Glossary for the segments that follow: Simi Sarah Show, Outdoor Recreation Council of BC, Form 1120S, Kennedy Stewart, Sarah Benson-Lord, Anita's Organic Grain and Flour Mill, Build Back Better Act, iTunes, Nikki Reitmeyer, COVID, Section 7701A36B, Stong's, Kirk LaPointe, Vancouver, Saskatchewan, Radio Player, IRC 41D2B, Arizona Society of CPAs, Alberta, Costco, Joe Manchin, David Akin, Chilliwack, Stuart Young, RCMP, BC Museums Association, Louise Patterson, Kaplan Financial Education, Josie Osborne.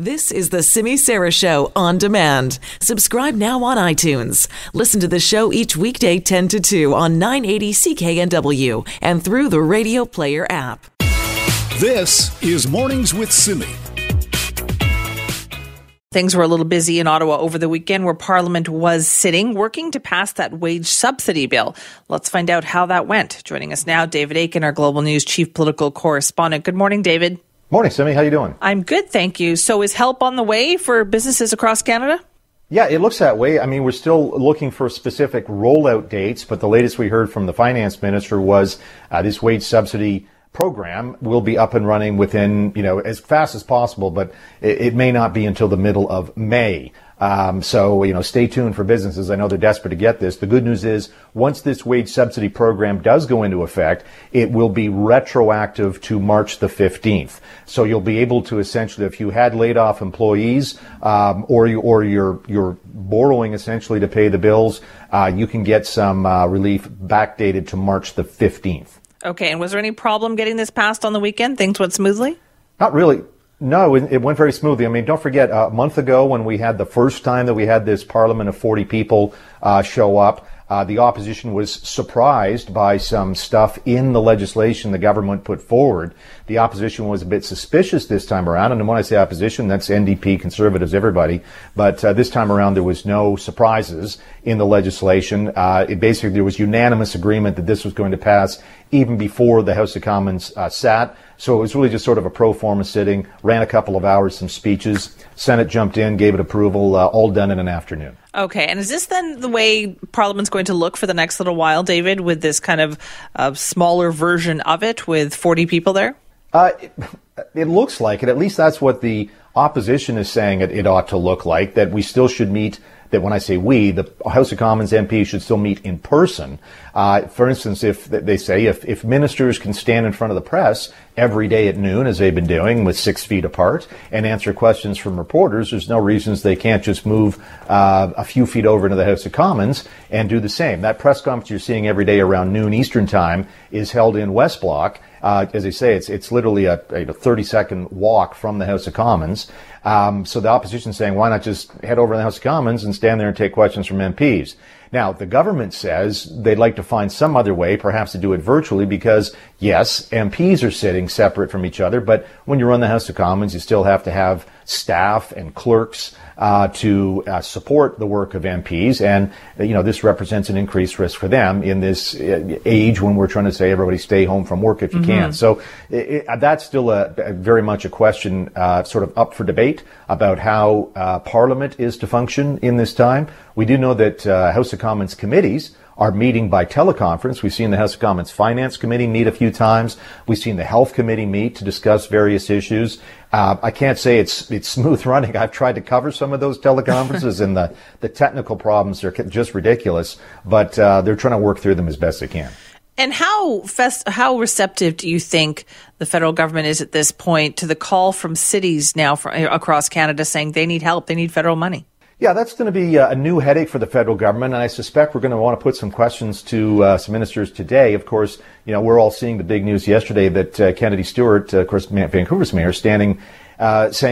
This is the Simi Sarah Show on demand. Subscribe now on iTunes. Listen to the show each weekday 10 to 2 on 980 CKNW and through the Radio Player app. This is Mornings with Simi. Things were a little busy in Ottawa over the weekend where Parliament was sitting, working to pass that wage subsidy bill. Let's find out how that went. Joining us now, David Akin, our Global News Chief Political Correspondent. Good morning, David. Morning, Simi. How you doing? I'm good, thank you. So is help on the way for businesses across Canada? Yeah, it looks that way. I mean, we're still looking for specific rollout dates, but the latest we heard from the finance minister was this wage subsidy program will be up and running within, as fast as possible, but it may not be until the middle of May. So, stay tuned for businesses. I know they're desperate to get this. The good news is once this wage subsidy program does go into effect, it will be retroactive to March the 15th. So you'll be able to essentially, if you had laid off employees, or you're borrowing essentially to pay the bills, you can get some relief backdated to March the 15th. Okay. And was there any problem getting this passed on the weekend? Things went smoothly? Not really. No, it went very smoothly. I mean, don't forget, a month ago when we had the first time that we had this parliament of 40 people show up, the opposition was surprised by some stuff in the legislation the government put forward. The opposition was a bit suspicious this time around. And when I say opposition, that's NDP, Conservatives, everybody. But this time around, there was no surprises in the legislation. There was unanimous agreement that this was going to pass even before the House of Commons sat. So it was really just sort of a pro forma sitting, ran a couple of hours, some speeches. Senate jumped in, gave it approval, all done in an afternoon. Okay. And is this then the way Parliament's going to look for the next little while, David, with this kind of smaller version of it with 40 people there? It looks like it. At least that's what the opposition is saying it ought to look like, that we still should meet. That when I say we, the House of Commons MPs should still meet in person. For instance, if they say if ministers can stand in front of the press every day at noon, as they've been doing, with 6 feet apart, and answer questions from reporters, there's no reasons they can't just move a few feet over into the House of Commons and do the same. That press conference you're seeing every day around noon Eastern time is held in West Block. As I say, it's literally a 30-second walk from the House of Commons. So the opposition saying, why not just head over to the House of Commons and stand there and take questions from MPs? Now, the government says they'd like to find some other way, perhaps to do it virtually, because, yes, MPs are sitting separate from each other, but when you run the House of Commons, you still have to have staff and clerks to support the work of MPs. And, this represents an increased risk for them in this age when we're trying to say everybody stay home from work if you can. So that's still a very much a question sort of up for debate about how Parliament is to function in this time. We do know that House of Commons committees are meeting by teleconference. We've seen the House of Commons Finance Committee meet a few times. We've seen the Health Committee meet to discuss various issues. I can't say it's smooth running. I've tried to cover some of those teleconferences, and the technical problems are just ridiculous, but they're trying to work through them as best they can. And how receptive do you think the federal government is at this point to the call from cities now across Canada saying they need help, they need federal money? Yeah, that's going to be a new headache for the federal government, and I suspect we're going to want to put some questions to some ministers today. Of course, we're all seeing the big news yesterday that Kennedy Stewart, of course, Vancouver's mayor, saying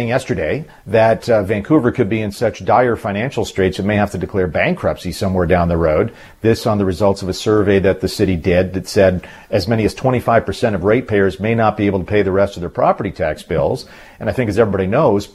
yesterday that Vancouver could be in such dire financial straits it may have to declare bankruptcy somewhere down the road. This on the results of a survey that the city did that said as many as 25% of ratepayers may not be able to pay the rest of their property tax bills. And I think, as everybody knows,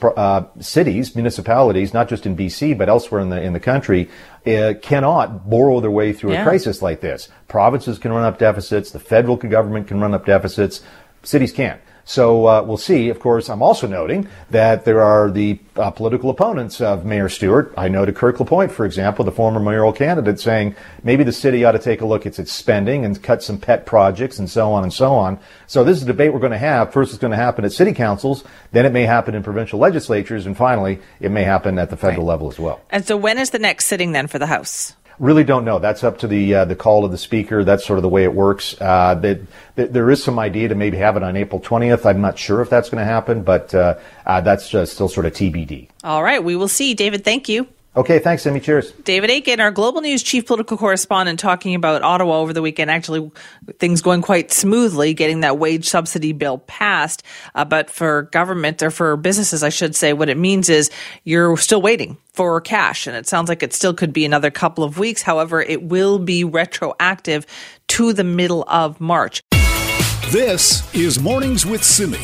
cities, municipalities, not just in BC but elsewhere in the country, cannot borrow their way through a crisis like this. Provinces can run up deficits. The federal government can run up deficits. Cities can't. So we'll see. Of course, I'm also noting that there are the political opponents of Mayor Stewart. I know to Kirk LaPointe, for example, the former mayoral candidate, saying maybe the city ought to take a look at its spending and cut some pet projects and so on and so on. So this is a debate we're going to have. First, it's going to happen at city councils. Then it may happen in provincial legislatures. And finally, it may happen at the federal level as well. And so when is the next sitting then for the House? Really don't know. That's up to the call of the speaker. That's sort of the way it works. There is some idea to maybe have it on April 20th. I'm not sure if that's going to happen, but that's still sort of TBD. All right. We will see. David, thank you. Okay, thanks, Simi. Cheers. David Akin, our Global News chief political correspondent, talking about Ottawa over the weekend. Actually, things going quite smoothly, getting that wage subsidy bill passed. But for government, or for businesses, I should say, what it means is you're still waiting for cash. And it sounds like it still could be another couple of weeks. However, it will be retroactive to the middle of March. This is Mornings with Simi.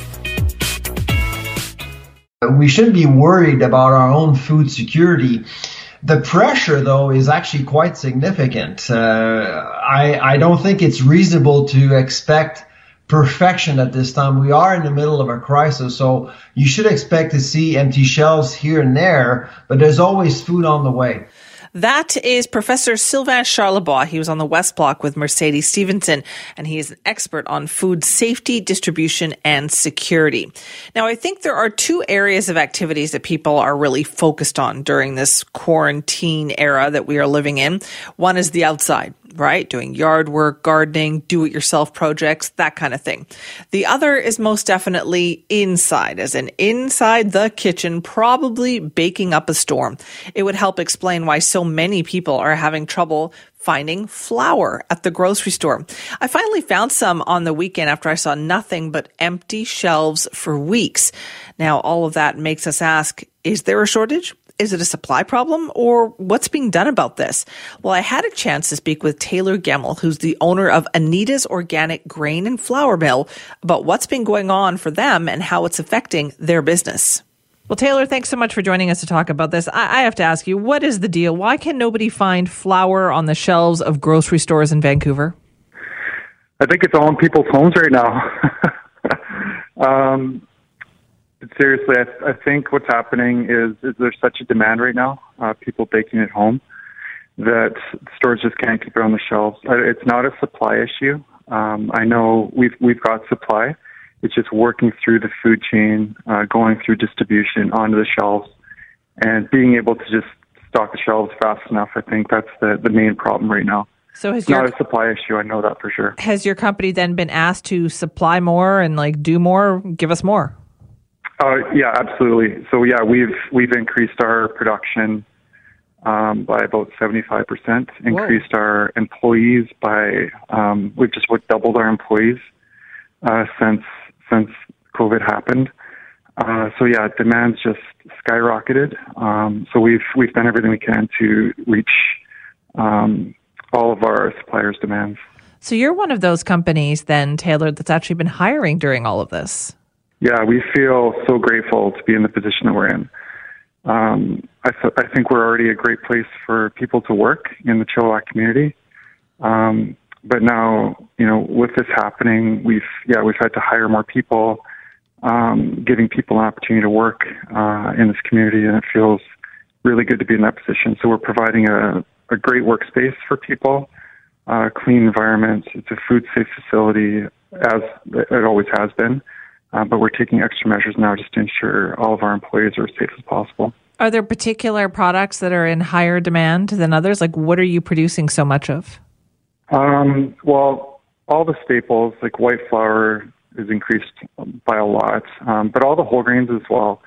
We should be worried about our own food security. The pressure, though, is actually quite significant. I don't think it's reasonable to expect perfection at this time. We are in the middle of a crisis, so you should expect to see empty shelves here and there, but there's always food on the way. That is Professor Sylvain Charlebois. He was on the West Block with Mercedes Stevenson, and he is an expert on food safety, distribution, and security. Now, I think there are two areas of activities that people are really focused on during this quarantine era that we are living in. One is the outside, right? Doing yard work, gardening, do-it-yourself projects, that kind of thing. The other is most definitely inside, as in inside the kitchen, probably baking up a storm. It would help explain why so many people are having trouble finding flour at the grocery store. I finally found some on the weekend after I saw nothing but empty shelves for weeks. Now, all of that makes us ask, is there a shortage? Is it a supply problem, or what's being done about this? Well, I had a chance to speak with Taylor Gemmel, who's the owner of Anita's Organic Grain and Flour Mill, about what's been going on for them and how it's affecting their business. Well, Taylor, thanks so much for joining us to talk about this. I have to ask you, what is the deal? Why can nobody find flour on the shelves of grocery stores in Vancouver? I think it's all in people's homes right now. Seriously, I think what's happening is there's such a demand right now, people baking at home, that stores just can't keep it on the shelves. It's not a supply issue. I know we've got supply. It's just working through the food chain, going through distribution onto the shelves, and being able to just stock the shelves fast enough. I think that's the main problem right now. So it's not a supply issue. I know that for sure. Has your company then been asked to supply more and do more, give us more? Yeah, absolutely. So yeah, we've increased our production by about 75%. Increased our employees by we've just doubled our employees since COVID happened. So yeah, demand's just skyrocketed. So we've done everything we can to reach all of our suppliers' demands. So you're one of those companies then, Taylor, that's actually been hiring during all of this. Yeah, we feel so grateful to be in the position that we're in. I think we're already a great place for people to work in the Chilliwack community. But now, with this happening, we've had to hire more people, giving people an opportunity to work in this community, and it feels really good to be in that position. So we're providing a great workspace for people, clean environment. It's a food-safe facility, as it always has been. But we're taking extra measures now just to ensure all of our employees are as safe as possible. Are there particular products that are in higher demand than others? What are you producing so much of? Well, all the staples, white flour is increased by a lot, but all the whole grains as well.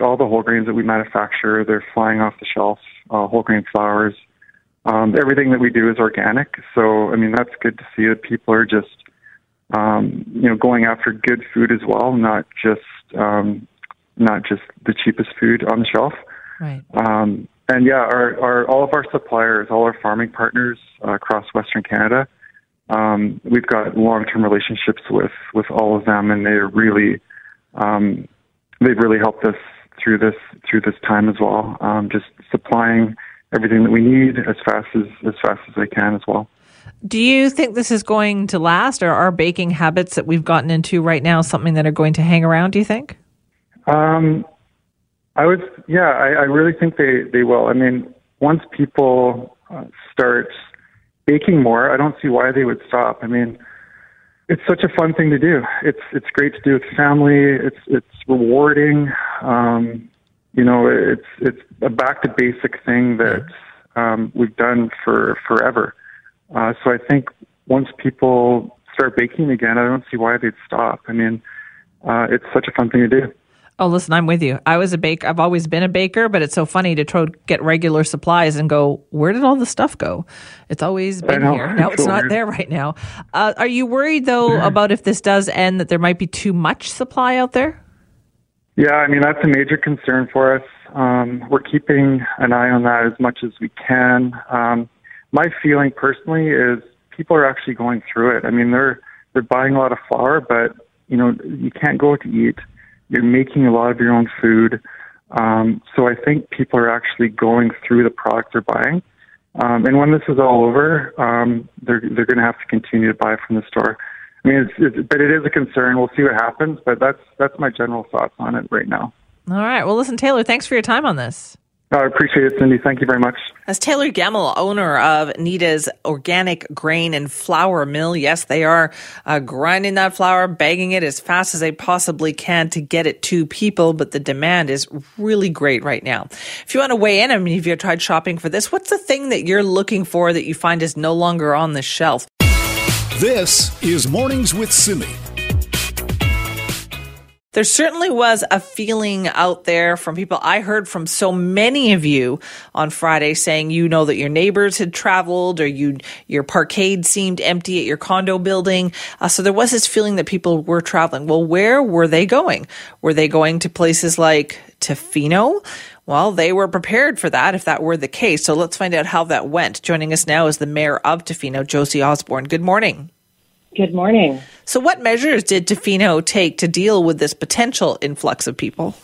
All the whole grains that we manufacture, they're flying off the shelf, whole grain flours. Everything that we do is organic. So, that's good to see that people are just going after good food as well, not just the cheapest food on the shelf. Right. And yeah, all of our suppliers, all our farming partners across Western Canada, we've got long-term relationships with all of them, and they've really helped us through this time as well. Just supplying everything that we need as fast as they can as well. Do you think this is going to last, or are baking habits that we've gotten into right now something that are going to hang around, do you think? I really think they will. Once people start baking more, I don't see why they would stop. It's such a fun thing to do. It's great to do with family. It's rewarding. It's a back to basic thing that we've done for forever. So I think once people start baking again, I don't see why they'd stop. It's such a fun thing to do. Oh, listen, I'm with you. I was a baker. I've always been a baker, but it's so funny to try to get regular supplies and go, where did all the stuff go? It's always been here. No, it's not there right now. Are you worried, though, about if this does end, that there might be too much supply out there? Yeah, I mean, that's a major concern for us. We're keeping an eye on that as much as we can. My feeling personally is people are actually going through it. I mean, they're buying a lot of flour, but, you know, you can't go to eat. You're making a lot of your own food. So I think people are actually going through the product they're buying. And when this is all over, they're going to have to continue to buy from the store. I mean, but it is a concern. We'll see what happens, but that's my general thoughts on it right now. All right. Well, listen, Taylor, thanks for your time on this. I appreciate it, Cindy. Thank you very much. That's Taylor Gemmel, owner of Anita's Organic Grain and Flour Mill. Yes, they are grinding that flour, bagging it as fast as they possibly can to get it to people, but the demand is really great right now. If you want to weigh in, I mean, if you've tried shopping for this, what's the thing that you're looking for that you find is no longer on the shelf? This is Mornings with Cindy. There certainly was a feeling out there from people. I heard from so many of you on Friday saying, you know, that your neighbors had traveled or your parkade seemed empty at your condo building. So there was this feeling that people were traveling. Well, where were they going? Were they going to places like Tofino? Well, they were prepared for that if that were the case. So let's find out how that went. Joining us now is the mayor of Tofino, Josie Osborne. Good morning. Good morning. So what measures did Tofino take to deal with this potential influx of people?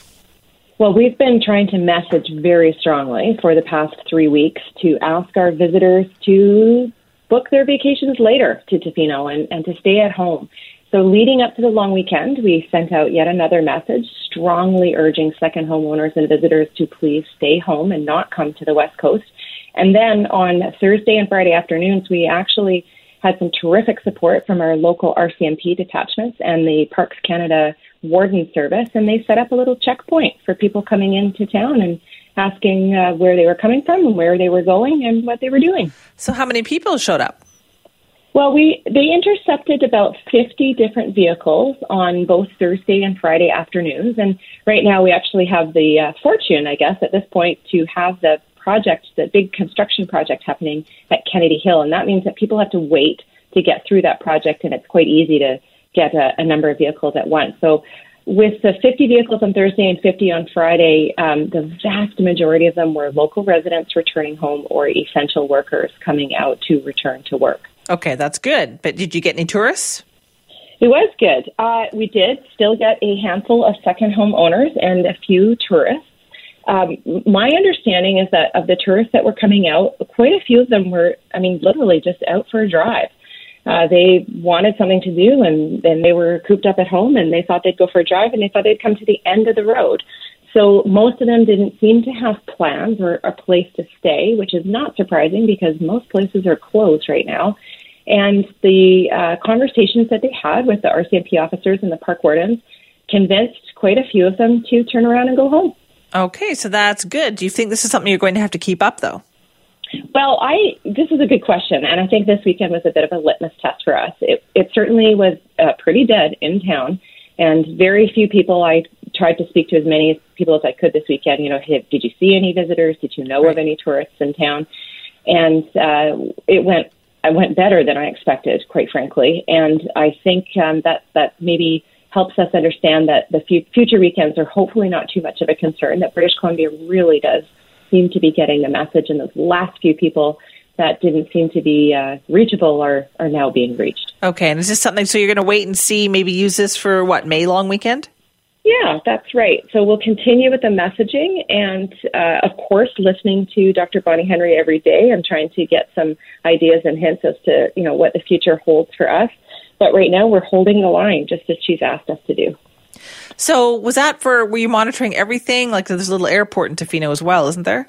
Well, we've been trying to message very strongly for the past 3 weeks to ask our visitors to book their vacations later to Tofino and to stay at home. So leading up to the long weekend, we sent out yet another message strongly urging second homeowners and visitors to please stay home and not come to the West Coast. And then on Thursday and Friday afternoons, we actually had some terrific support from our local RCMP detachments and the Parks Canada Warden Service, and they set up a little checkpoint for people coming into town and asking where they were coming from and where they were going and what they were doing. So how many people showed up? Well, they intercepted about 50 different vehicles on both Thursday and Friday afternoons, and right now we actually have the fortune, I guess, at this point to have the big construction project happening at Kennedy Hill. And that means that people have to wait to get through that project, and it's quite easy to get a number of vehicles at once. So with the 50 vehicles on Thursday and 50 on Friday, the vast majority of them were local residents returning home or essential workers coming out to return to work. Okay, that's good. But did you get any tourists? It was good. We did still get a handful of second home owners and a few tourists. My understanding is that of the tourists that were coming out, quite a few of them were, I mean, literally just out for a drive. They wanted something to do, and then they were cooped up at home, and they thought they'd go for a drive, and they thought they'd come to the end of the road. So most of them didn't seem to have plans or a place to stay, which is not surprising because most places are closed right now. And the conversations that they had with the RCMP officers and the park wardens convinced quite a few of them to turn around and go home. Okay, so that's good. Do you think this is something you're going to have to keep up, though? Well, this is a good question, and I think this weekend was a bit of a litmus test for us. It certainly was pretty dead in town, and very few people. I tried to speak to as many people as I could this weekend. You know, did you see any visitors? Did you know of any tourists in town? And I went better than I expected, quite frankly. And I think that maybe helps us understand that the future weekends are hopefully not too much of a concern, that British Columbia really does seem to be getting the message, and those last few people that didn't seem to be reachable are now being reached. Okay, and is this something, so you're going to wait and see, maybe use this for, May long weekend? Yeah, that's right. So we'll continue with the messaging and, of course, listening to Dr. Bonnie Henry every day and trying to get some ideas and hints as to, you know, what the future holds for us. But right now we're holding the line, just as she's asked us to do. So were you monitoring everything? Like, there's a little airport in Tofino as well, isn't there?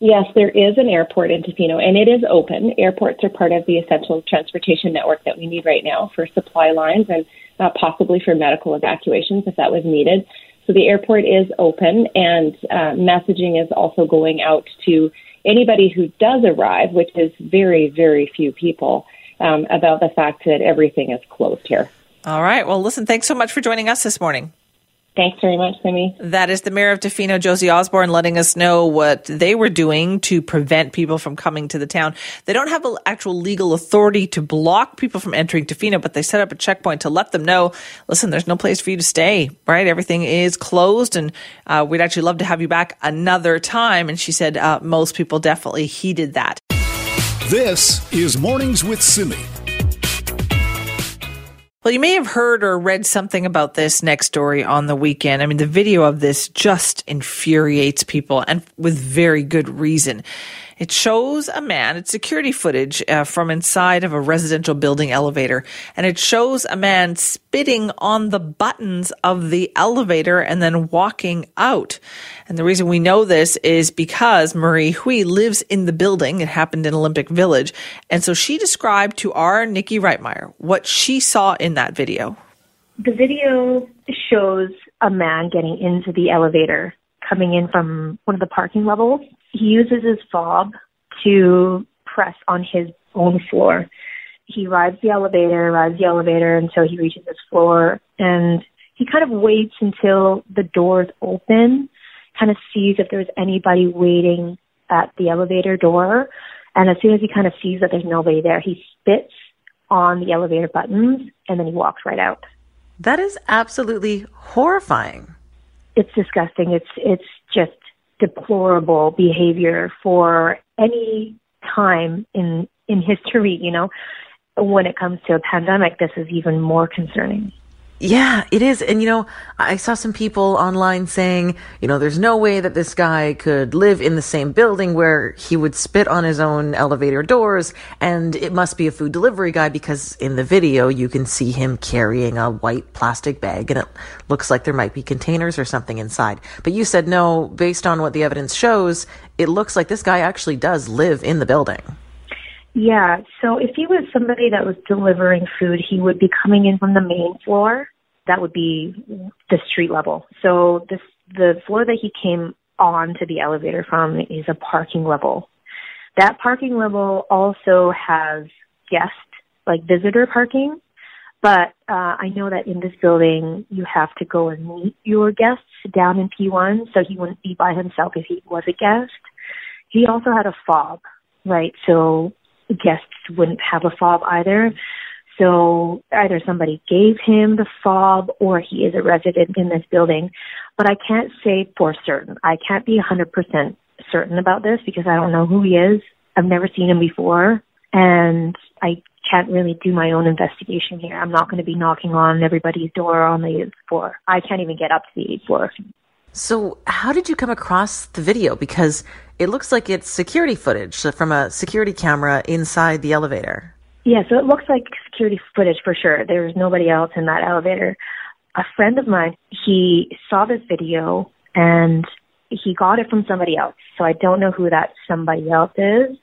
Yes, there is an airport in Tofino, and it is open. Airports are part of the essential transportation network that we need right now for supply lines and possibly for medical evacuations if that was needed. So the airport is open, and messaging is also going out to anybody who does arrive, which is very, very few people, about the fact that everything is closed here. All right. Well, listen, thanks so much for joining us this morning. Thanks very much, Simi. That is the Mayor of Tofino, Josie Osborne, letting us know what they were doing to prevent people from coming to the town. They don't have an actual legal authority to block people from entering Tofino, but they set up a checkpoint to let them know, listen, there's no place for you to stay, right? Everything is closed, and we'd actually love to have you back another time. And she said most people definitely heeded that. This is Mornings with Simi. Well, you may have heard or read something about this next story on the weekend. I mean, the video of this just infuriates people, and with very good reason. It shows a man, it's security footage from inside of a residential building elevator, and it shows a man spitting on the buttons of the elevator and then walking out. And the reason we know this is because Marie Hui lives in the building. It happened in Olympic Village. And so she described to our Nikki Reitmeyer what she saw in that video. The video shows a man getting into the elevator, coming in from one of the parking levels. He uses his fob to press on his own floor. He rides the elevator, until he reaches his floor, and he kind of waits until the doors open, kind of sees if there's anybody waiting at the elevator door, and as soon as he kind of sees that there's nobody there, he spits on the elevator buttons, and then he walks right out. That is absolutely horrifying. It's disgusting. It's just deplorable behavior for any time in history, you know. When it comes to a pandemic, this is even more concerning. Yeah, it is. And, you know, I saw some people online saying, you know, there's no way that this guy could live in the same building where he would spit on his own elevator doors, and it must be a food delivery guy, because in the video you can see him carrying a white plastic bag and it looks like there might be containers or something inside. But you said, no, based on what the evidence shows, it looks like this guy actually does live in the building. Yeah, so if he was somebody that was delivering food, he would be coming in from the main floor. That would be the street level. So the floor that he came on to the elevator from is a parking level. That parking level also has guest, like visitor parking. But I know that in this building, you have to go and meet your guests down in P1, so he wouldn't be by himself if he was a guest. He also had a fob, right? So guests wouldn't have a fob either. So either somebody gave him the fob or he is a resident in this building. But I can't say for certain. I can't be 100% certain about this because I don't know who he is. I've never seen him before. And I can't really do my own investigation here. I'm not going to be knocking on everybody's door on the 8th floor. I can't even get up to the 8th floor. So how did you come across the video? Because it looks like it's security footage from a security camera inside the elevator. Yeah, so it looks like security footage for sure. There was nobody else in that elevator. A friend of mine, he saw this video and he got it from somebody else. So I don't know who that somebody else is.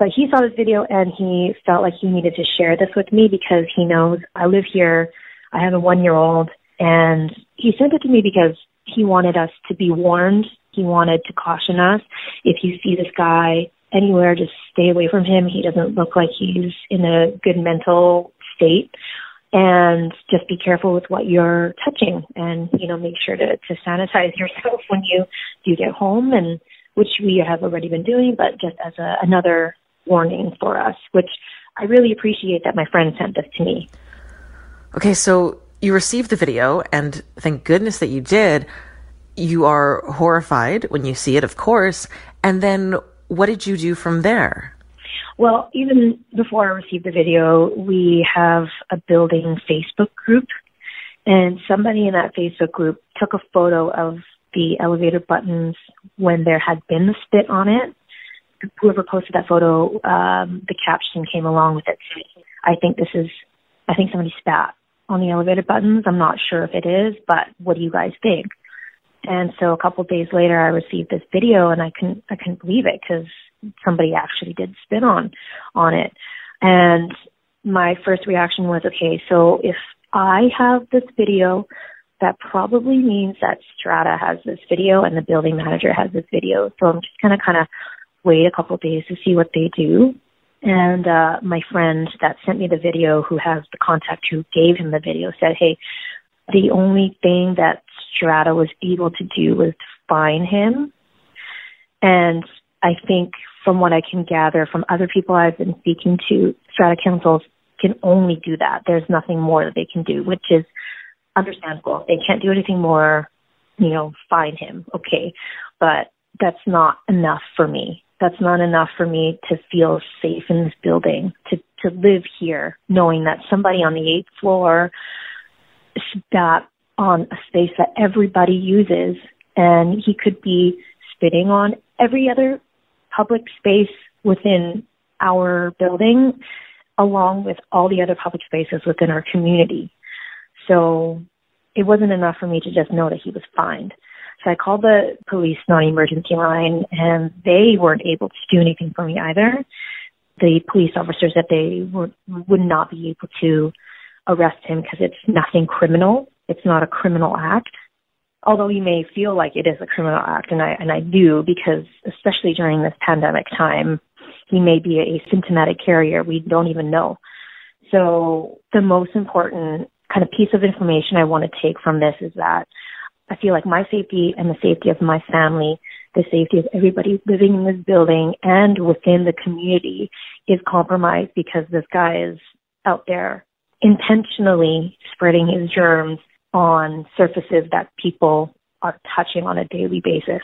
But he saw this video and he felt like he needed to share this with me because he knows I live here. I have a 1-year-old. And he sent it to me because he wanted us to be warned. He wanted to caution us. If you see this guy anywhere, just stay away from him. He doesn't look like he's in a good mental state. And just be careful with what you're touching. And, you know, make sure to sanitize yourself when you do get home, and which we have already been doing, but just as another warning for us, which I really appreciate that my friend sent this to me. Okay, so you received the video, and thank goodness that you did. You are horrified when you see it, of course. And then what did you do from there? Well, even before I received the video, we have a building Facebook group. And somebody in that Facebook group took a photo of the elevator buttons when there had been the spit on it. Whoever posted that photo, the caption came along with it. I think somebody spat on the elevator buttons. I'm not sure if it is, but what do you guys think? And so a couple of days later, I received this video, and I couldn't believe it because somebody actually did spit on it. And my first reaction was, okay, so if I have this video, that probably means that Strata has this video and the building manager has this video. So I'm just going to kind of wait a couple of days to see what they do. And my friend that sent me the video, who has the contact who gave him the video, said, hey, the only thing that Strata was able to do was to fine him. And I think from what I can gather from other people I've been speaking to, Strata councils can only do that. There's nothing more that they can do, which is understandable. They can't do anything more, you know, fine him. Okay. But that's not enough for me. That's not enough for me to feel safe in this building, to live here, knowing that somebody on the 8th floor spat on a space that everybody uses, and he could be spitting on every other public space within our building, along with all the other public spaces within our community. So it wasn't enough for me to just know that he was fined. So I called the police non-emergency line, and they weren't able to do anything for me either. The police officer said they would not be able to arrest him because it's nothing criminal. It's not a criminal act, although you may feel like it is a criminal act, and I do, because especially during this pandemic time, he may be a symptomatic carrier. We don't even know. So the most important kind of piece of information I want to take from this is that I feel like my safety and the safety of my family, the safety of everybody living in this building and within the community is compromised because this guy is out there intentionally spreading his germs on surfaces that people are touching on a daily basis.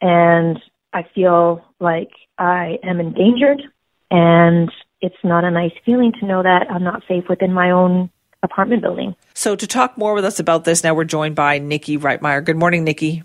And I feel like I am endangered, and it's not a nice feeling to know that I'm not safe within my own apartment building. So to talk more with us about this, now we're joined by Nikki Reitmeyer. Good morning, Nikki.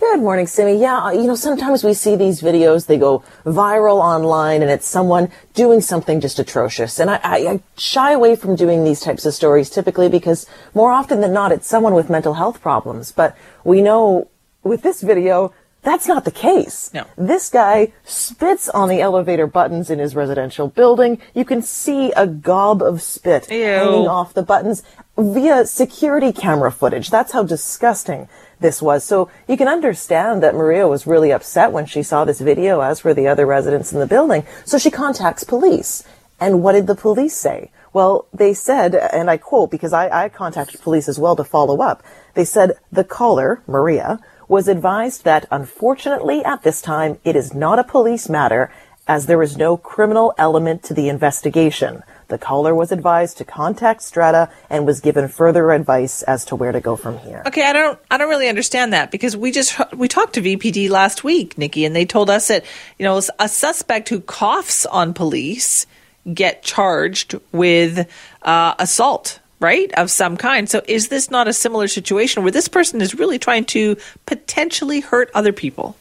Good morning, Simi. Yeah, you know, sometimes we see these videos, they go viral online, and it's someone doing something just atrocious. And I shy away from doing these types of stories typically because more often than not, it's someone with mental health problems. But we know with this video, that's not the case. No. This guy spits on the elevator buttons in his residential building. You can see a gob of spit hanging off the buttons via security camera footage. That's how disgusting this was. So you can understand that Maria was really upset when she saw this video, as were the other residents in the building. So she contacts police. And what did the police say? Well, they said, and I quote, because I contacted police as well to follow up. They said the caller, Maria, was advised that, unfortunately, at this time, it is not a police matter, as there is no criminal element to the investigation. The caller was advised to contact Strata and was given further advice as to where to go from here. Okay, I don't really understand that, because we talked to VPD last week, Nikki, and they told us that, you know, a suspect who coughs on police get charged with assault, right, of some kind. So is this not a similar situation where this person is really trying to potentially hurt other people?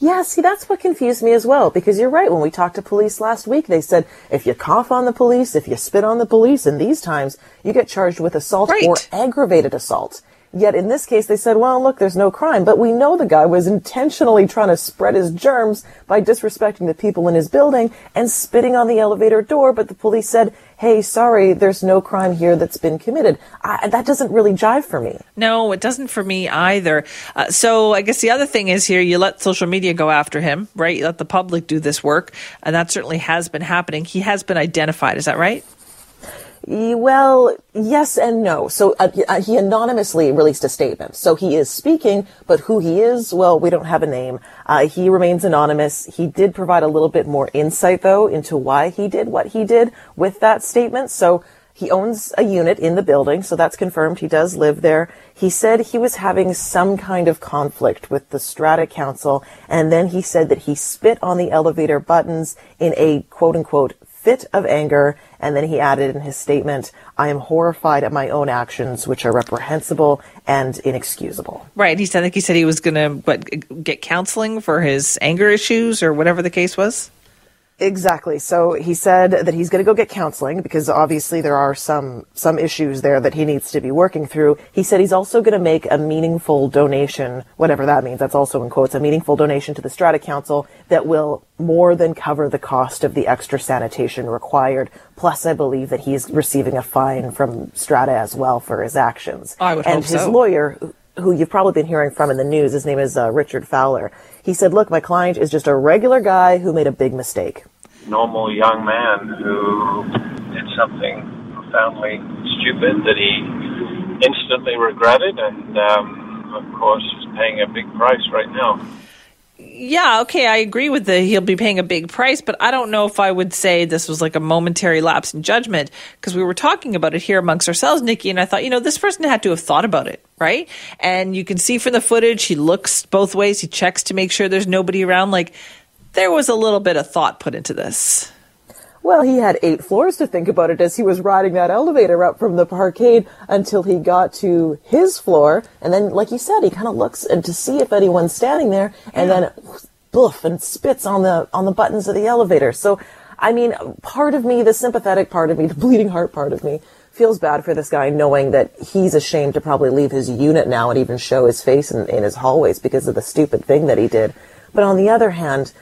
Yeah, see, that's what confused me as well, because you're right. When we talked to police last week, they said if you cough on the police, if you spit on the police in these times, you get charged with assault or aggravated assault. Yet in this case, they said, well, look, there's no crime. But we know the guy was intentionally trying to spread his germs by disrespecting the people in his building and spitting on the elevator door. But the police said, hey, sorry, there's no crime here that's been committed. That doesn't really jive for me. No, it doesn't for me either. So I guess the other thing is here, you let social media go after him, right? You let the public do this work. And that certainly has been happening. He has been identified. Is that right? Well, yes and no. So he anonymously released a statement. So he is speaking, but who he is, well, we don't have a name. He remains anonymous. He did provide a little bit more insight, though, into why he did what he did with that statement. So he owns a unit in the building, so that's confirmed. He does live there. He said he was having some kind of conflict with the Strata Council, and then he said that he spit on the elevator buttons in a quote-unquote fit of anger, and then he added in his statement, I am horrified at my own actions, which are reprehensible and inexcusable. Right. I think he said he was going to get counseling for his anger issues or whatever the case was. Exactly. So he said that he's going to go get counseling because obviously there are some issues there that he needs to be working through. He said he's also going to make a meaningful donation, whatever that means. That's also in quotes, a meaningful donation to the Strata Council that will more than cover the cost of the extra sanitation required. Plus, I believe that he's receiving a fine from Strata as well for his actions. I would hope so. And his lawyer, who you've probably been hearing from in the news, his name is Richard Fowler. He said, look, my client is just a regular guy who made a big mistake. Normal young man who did something profoundly stupid that he instantly regretted, and of course is paying a big price right now. Yeah, okay, I agree with that he'll be paying a big price, but I don't know if I would say this was like a momentary lapse in judgment, because we were talking about it here amongst ourselves, Nikki, and I thought, you know, this person had to have thought about it, right? And you can see from the footage, he looks both ways, he checks to make sure there's nobody around. Like, there was a little bit of thought put into this. Well, he had 8 floors to think about it as he was riding that elevator up from the parkade until he got to his floor. And then, like you said, he kind of looks to see if anyone's standing there, and then boof, and spits on the buttons of the elevator. So, I mean, part of me, the sympathetic part of me, the bleeding heart part of me, feels bad for this guy, knowing that he's ashamed to probably leave his unit now and even show his face in his hallways because of the stupid thing that he did. But on the other hand,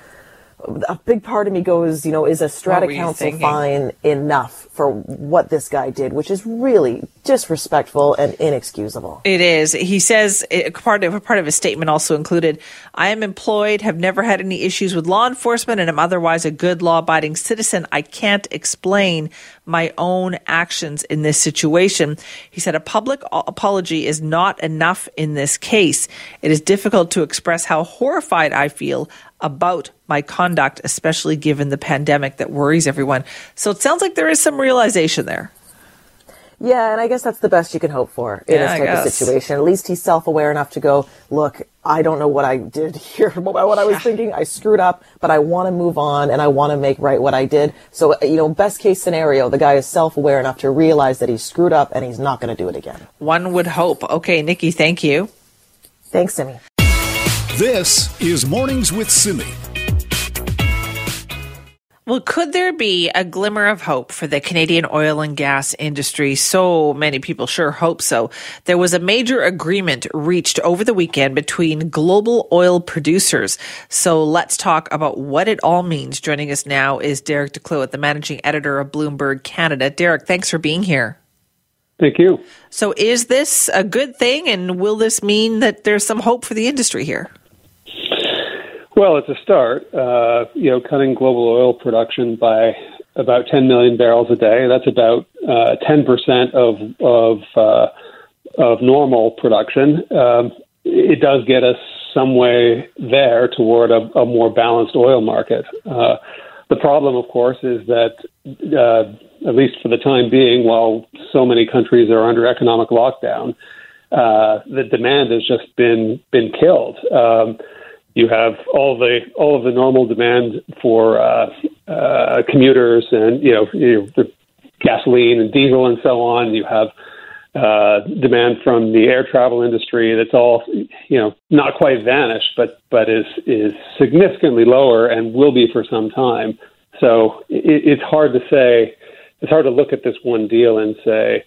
a big part of me goes, you know, is a strata council fine enough for what this guy did, which is really disrespectful and inexcusable. It is. He says, part of his statement also included, I am employed, have never had any issues with law enforcement, and am otherwise a good law-abiding citizen. I can't explain my own actions in this situation. He said a public apology is not enough in this case. It is difficult to express how horrified I feel about my conduct, especially given the pandemic that worries everyone. So it sounds like there is some realization there. Yeah, and I guess that's the best you can hope for in this type of situation. At least he's self-aware enough to go, look, I don't know what I did here, what I was thinking. I screwed up, but I want to move on and I want to make right what I did. So, you know, best case scenario, the guy is self-aware enough to realize that he screwed up and he's not going to do it again. One would hope. Okay, Nikki, thank you. Thanks, Simi. This is Mornings with Simi. Well, could there be a glimmer of hope for the Canadian oil and gas industry? So many people sure hope so. There was a major agreement reached over the weekend between global oil producers. So let's talk about what it all means. Joining us now is Derek DeCloet, the managing editor of Bloomberg Canada. Derek, thanks for being here. Thank you. So is this a good thing, and will this mean that there's some hope for the industry here? Well, it's a start. Cutting global oil production by about 10 million barrels a day. That's about 10% of normal production. It does get us some way there toward a more balanced oil market. The problem, of course, is that at least for the time being, while so many countries are under economic lockdown, the demand has just been killed. You have all of the normal demand for commuters and the gasoline and diesel and so on. You have demand from the air travel industry that's all not quite vanished, but is significantly lower and will be for some time. So it's hard to say. It's hard to look at this one deal and say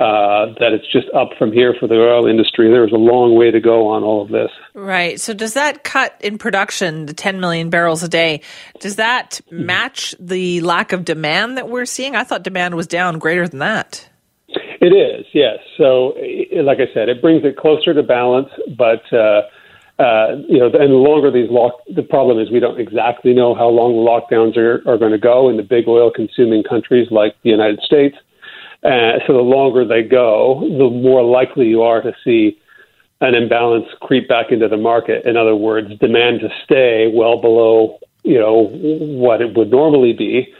that it's just up from here for the oil industry. There's a long way to go on all of this. Right. So does that cut in production, the 10 million barrels a day, does that match the lack of demand that we're seeing? I thought demand was down greater than that. It is, yes. So like I said, it brings it closer to balance, but and the longer these the problem is we don't exactly know how long the lockdowns are going to go in the big oil consuming countries like the United States. So the longer they go, the more likely you are to see an imbalance creep back into the market. In other words, demand to stay well below, what it would normally be.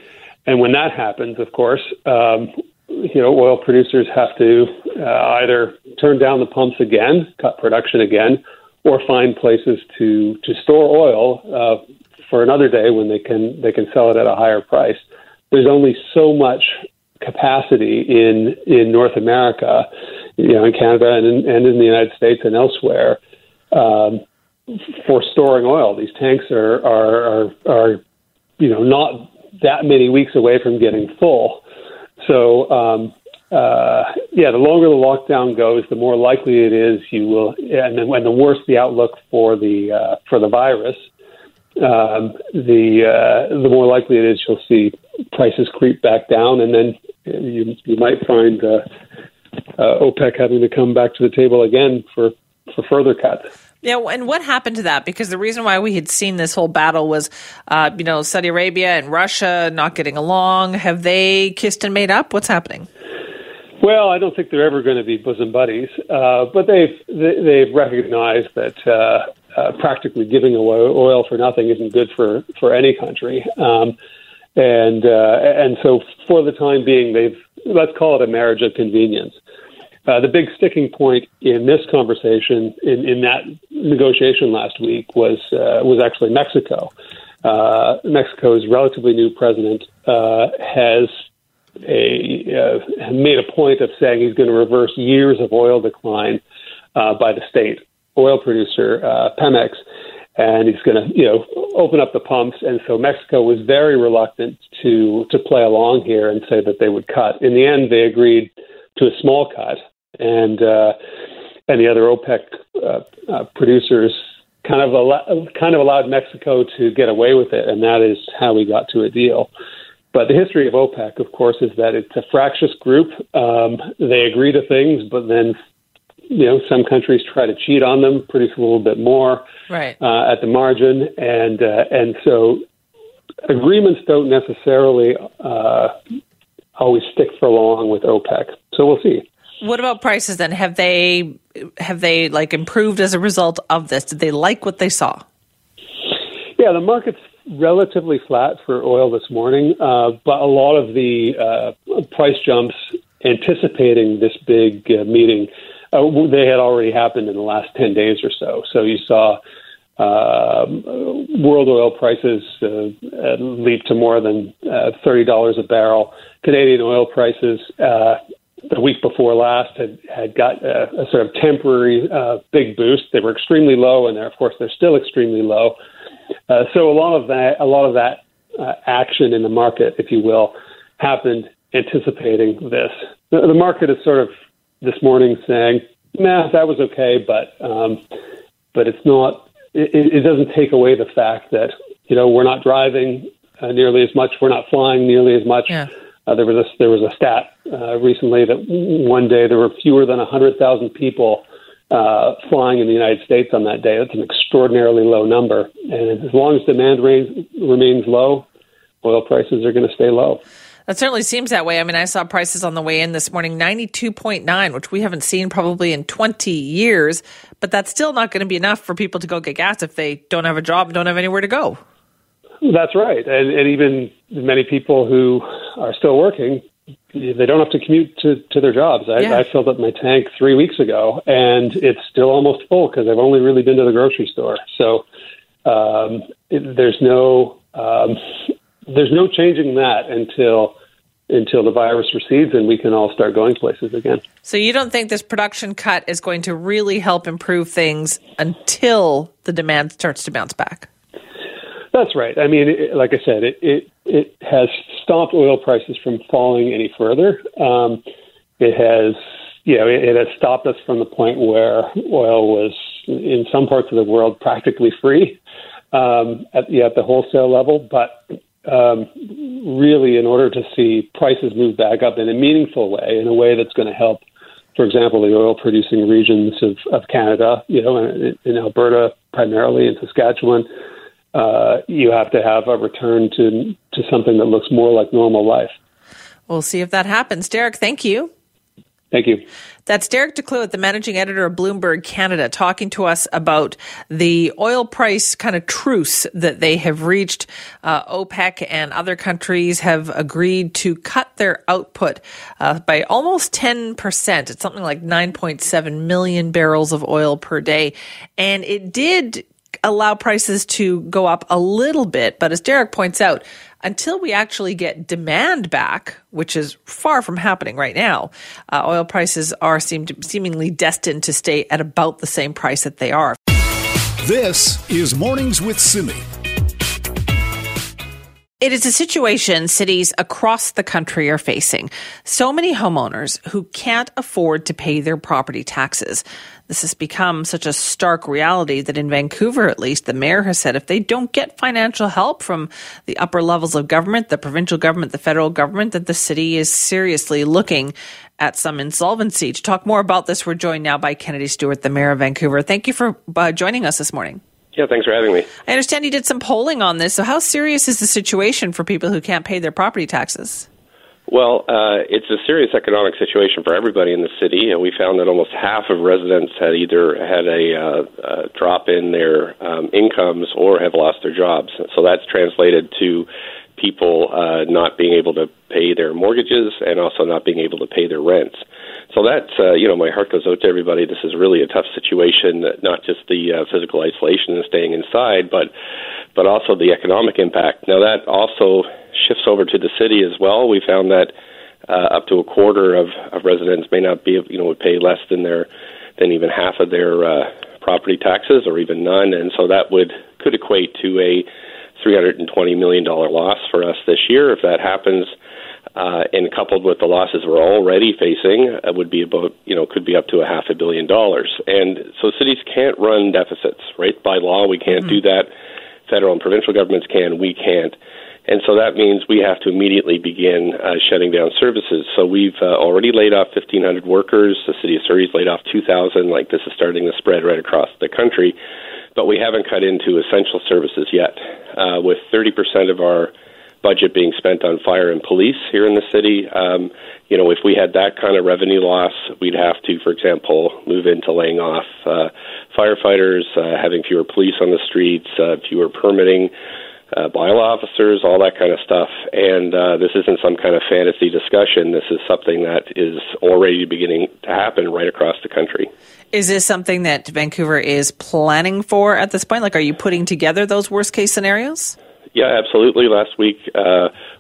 And when that happens, of course, oil producers have to either turn down the pumps again, cut production again, or find places to store oil for another day when they can sell it at a higher price. There's only so much capacity in North America, in Canada and in the United States and elsewhere for storing oil. These tanks are not that many weeks away from getting full. So the longer the lockdown goes, the more likely it is you will, and then when the worse the outlook for the virus, the more likely it is you'll see prices creep back down, and then you might find OPEC having to come back to the table again for further cuts. Yeah, and what happened to that? Because the reason why we had seen this whole battle was, Saudi Arabia and Russia not getting along. Have they kissed and made up? What's happening? Well, I don't think they're ever going to be bosom buddies, but they've recognized that practically giving away oil for nothing isn't good for any country, and so for the time being, they've, let's call it a marriage of convenience. The big sticking point in this conversation, in that negotiation last week, was actually Mexico. Mexico's relatively new president has made a point of saying he's going to reverse years of oil decline by the state oil producer Pemex, and he's going to open up the pumps. And so Mexico was very reluctant to play along here and say that they would cut. In the end, they agreed to a small cut, and the other OPEC producers kind of allowed Mexico to get away with it, and that is how we got to a deal. But the history of OPEC, of course, is that it's a fractious group. They agree to things, but then some countries try to cheat on them, produce a little bit more at the margin, and so agreements don't necessarily always stick for long with OPEC. So we'll see. What about prices then? Have they improved as a result of this? Did they like what they saw? Yeah, the market's relatively flat for oil this morning, but a lot of the price jumps anticipating this big meeting, they had already happened in the last 10 days or so. So you saw world oil prices leap to more than $30 a barrel. Canadian oil prices the week before last had got a sort of temporary big boost. They were extremely low, and of course they're still extremely low. So a lot of that action in the market, if you will, happened anticipating this. The market is sort of this morning saying, "Nah, that was okay," but it's not. It doesn't take away the fact that we're not driving nearly as much, we're not flying nearly as much. Yeah. There was a stat recently that one day there were fewer than 100,000 people flying in the United States on that day. That's an extraordinarily low number. And as long as demand remains low, oil prices are going to stay low. That certainly seems that way. I mean, I saw prices on the way in this morning, 92.9, which we haven't seen probably in 20 years. But that's still not going to be enough for people to go get gas if they don't have a job and don't have anywhere to go. That's right. And even many people who are still working, they don't have to commute to their jobs. I filled up my tank 3 weeks ago, and it's still almost full because I've only really been to the grocery store. So there's no changing that until the virus recedes and we can all start going places again. So you don't think this production cut is going to really help improve things until the demand starts to bounce back? That's right. I mean, like I said, it has stopped oil prices from falling any further. It has, it has stopped us from the point where oil was in some parts of the world practically free at the wholesale level. But really, in order to see prices move back up in a meaningful way, in a way that's going to help, for example, the oil-producing regions of Canada, in Alberta primarily, in Saskatchewan. You have to have a return to something that looks more like normal life. We'll see if that happens. Derek, thank you. Thank you. That's Derek DeCloet, the managing editor of Bloomberg Canada, talking to us about the oil price kind of truce that they have reached. OPEC and other countries have agreed to cut their output by almost 10%. It's something like 9.7 million barrels of oil per day. And it did allow prices to go up a little bit. But as Derek points out, until we actually get demand back, which is far from happening right now, oil prices are seemingly destined to stay at about the same price that they are. This is Mornings with Simi. It is a situation cities across the country are facing. So many homeowners who can't afford to pay their property taxes. This has become such a stark reality that in Vancouver, at least, the mayor has said if they don't get financial help from the upper levels of government, the provincial government, the federal government, that the city is seriously looking at some insolvency. To talk more about this, we're joined now by Kennedy Stewart, the mayor of Vancouver. Thank you for joining us this morning. Yeah, thanks for having me. I understand you did some polling on this. So how serious is the situation for people who can't pay their property taxes? Well, it's a serious economic situation for everybody in the city, and we found that almost half of residents had either had a drop in their incomes or have lost their jobs. So that's translated to people not being able to pay their mortgages and also not being able to pay their rents. So that's, my heart goes out to everybody. This is really a tough situation, not just the physical isolation and staying inside, but also the economic impact. Now, that also shifts over to the city as well. We found that up to a quarter of residents may not be, would pay less than even half of their property taxes or even none. And so that could equate to a $320 million loss for us this year. If that happens, and coupled with the losses we're already facing, would be about, could be up to $500 million. And so cities can't run deficits, right? By law, we can't do that. Federal and provincial governments can, we can't. And so that means we have to immediately begin shutting down services. So we've already laid off 1,500 workers. The city of Surrey's laid off 2,000. Like, this is starting to spread right across the country. But we haven't cut into essential services yet. With 30% of our budget being spent on fire and police here in the city, if we had that kind of revenue loss, we'd have to, for example, move into laying off firefighters, having fewer police on the streets, fewer permitting, bylaw officers, all that kind of stuff. And this isn't some kind of fantasy discussion. This is something that is already beginning to happen right across the country. Is this something that Vancouver is planning for at this point? Like, are you putting together those worst-case scenarios? Yeah, absolutely. Last week,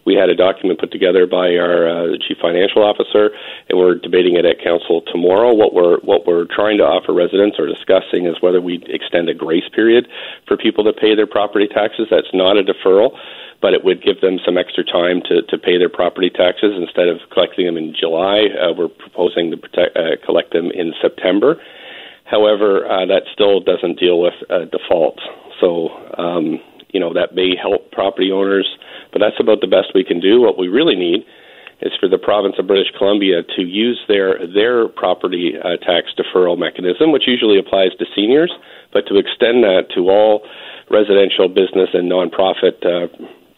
we had a document put together by our chief financial officer, and we're debating it at council tomorrow. What we're trying to offer residents or discussing is whether we extend a grace period for people to pay their property taxes. That's not a deferral, but it would give them some extra time to pay their property taxes. Instead of collecting them in July, we're proposing to collect them in September. However, that still doesn't deal with default. So, that may help property owners, but that's about the best we can do. What we really need is for the province of British Columbia to use their property tax deferral mechanism, which usually applies to seniors, but to extend that to all residential, business, and nonprofit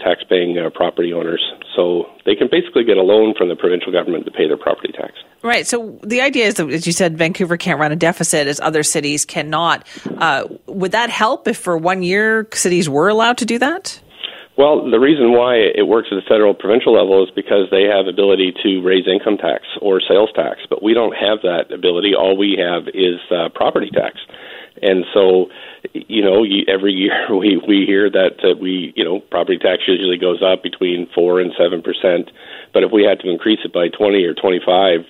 tax-paying property owners. So they can basically get a loan from the provincial government to pay their property tax. Right. So the idea is that, as you said, Vancouver can't run a deficit as other cities cannot. Would that help if for 1 year cities were allowed to do that? Well, the reason why it works at the federal provincial level is because they have ability to raise income tax or sales tax, but we don't have that ability. All we have is property tax. And so, every year we hear that property tax usually goes up between 4 and 7%. But if we had to increase it by 20 or 25%,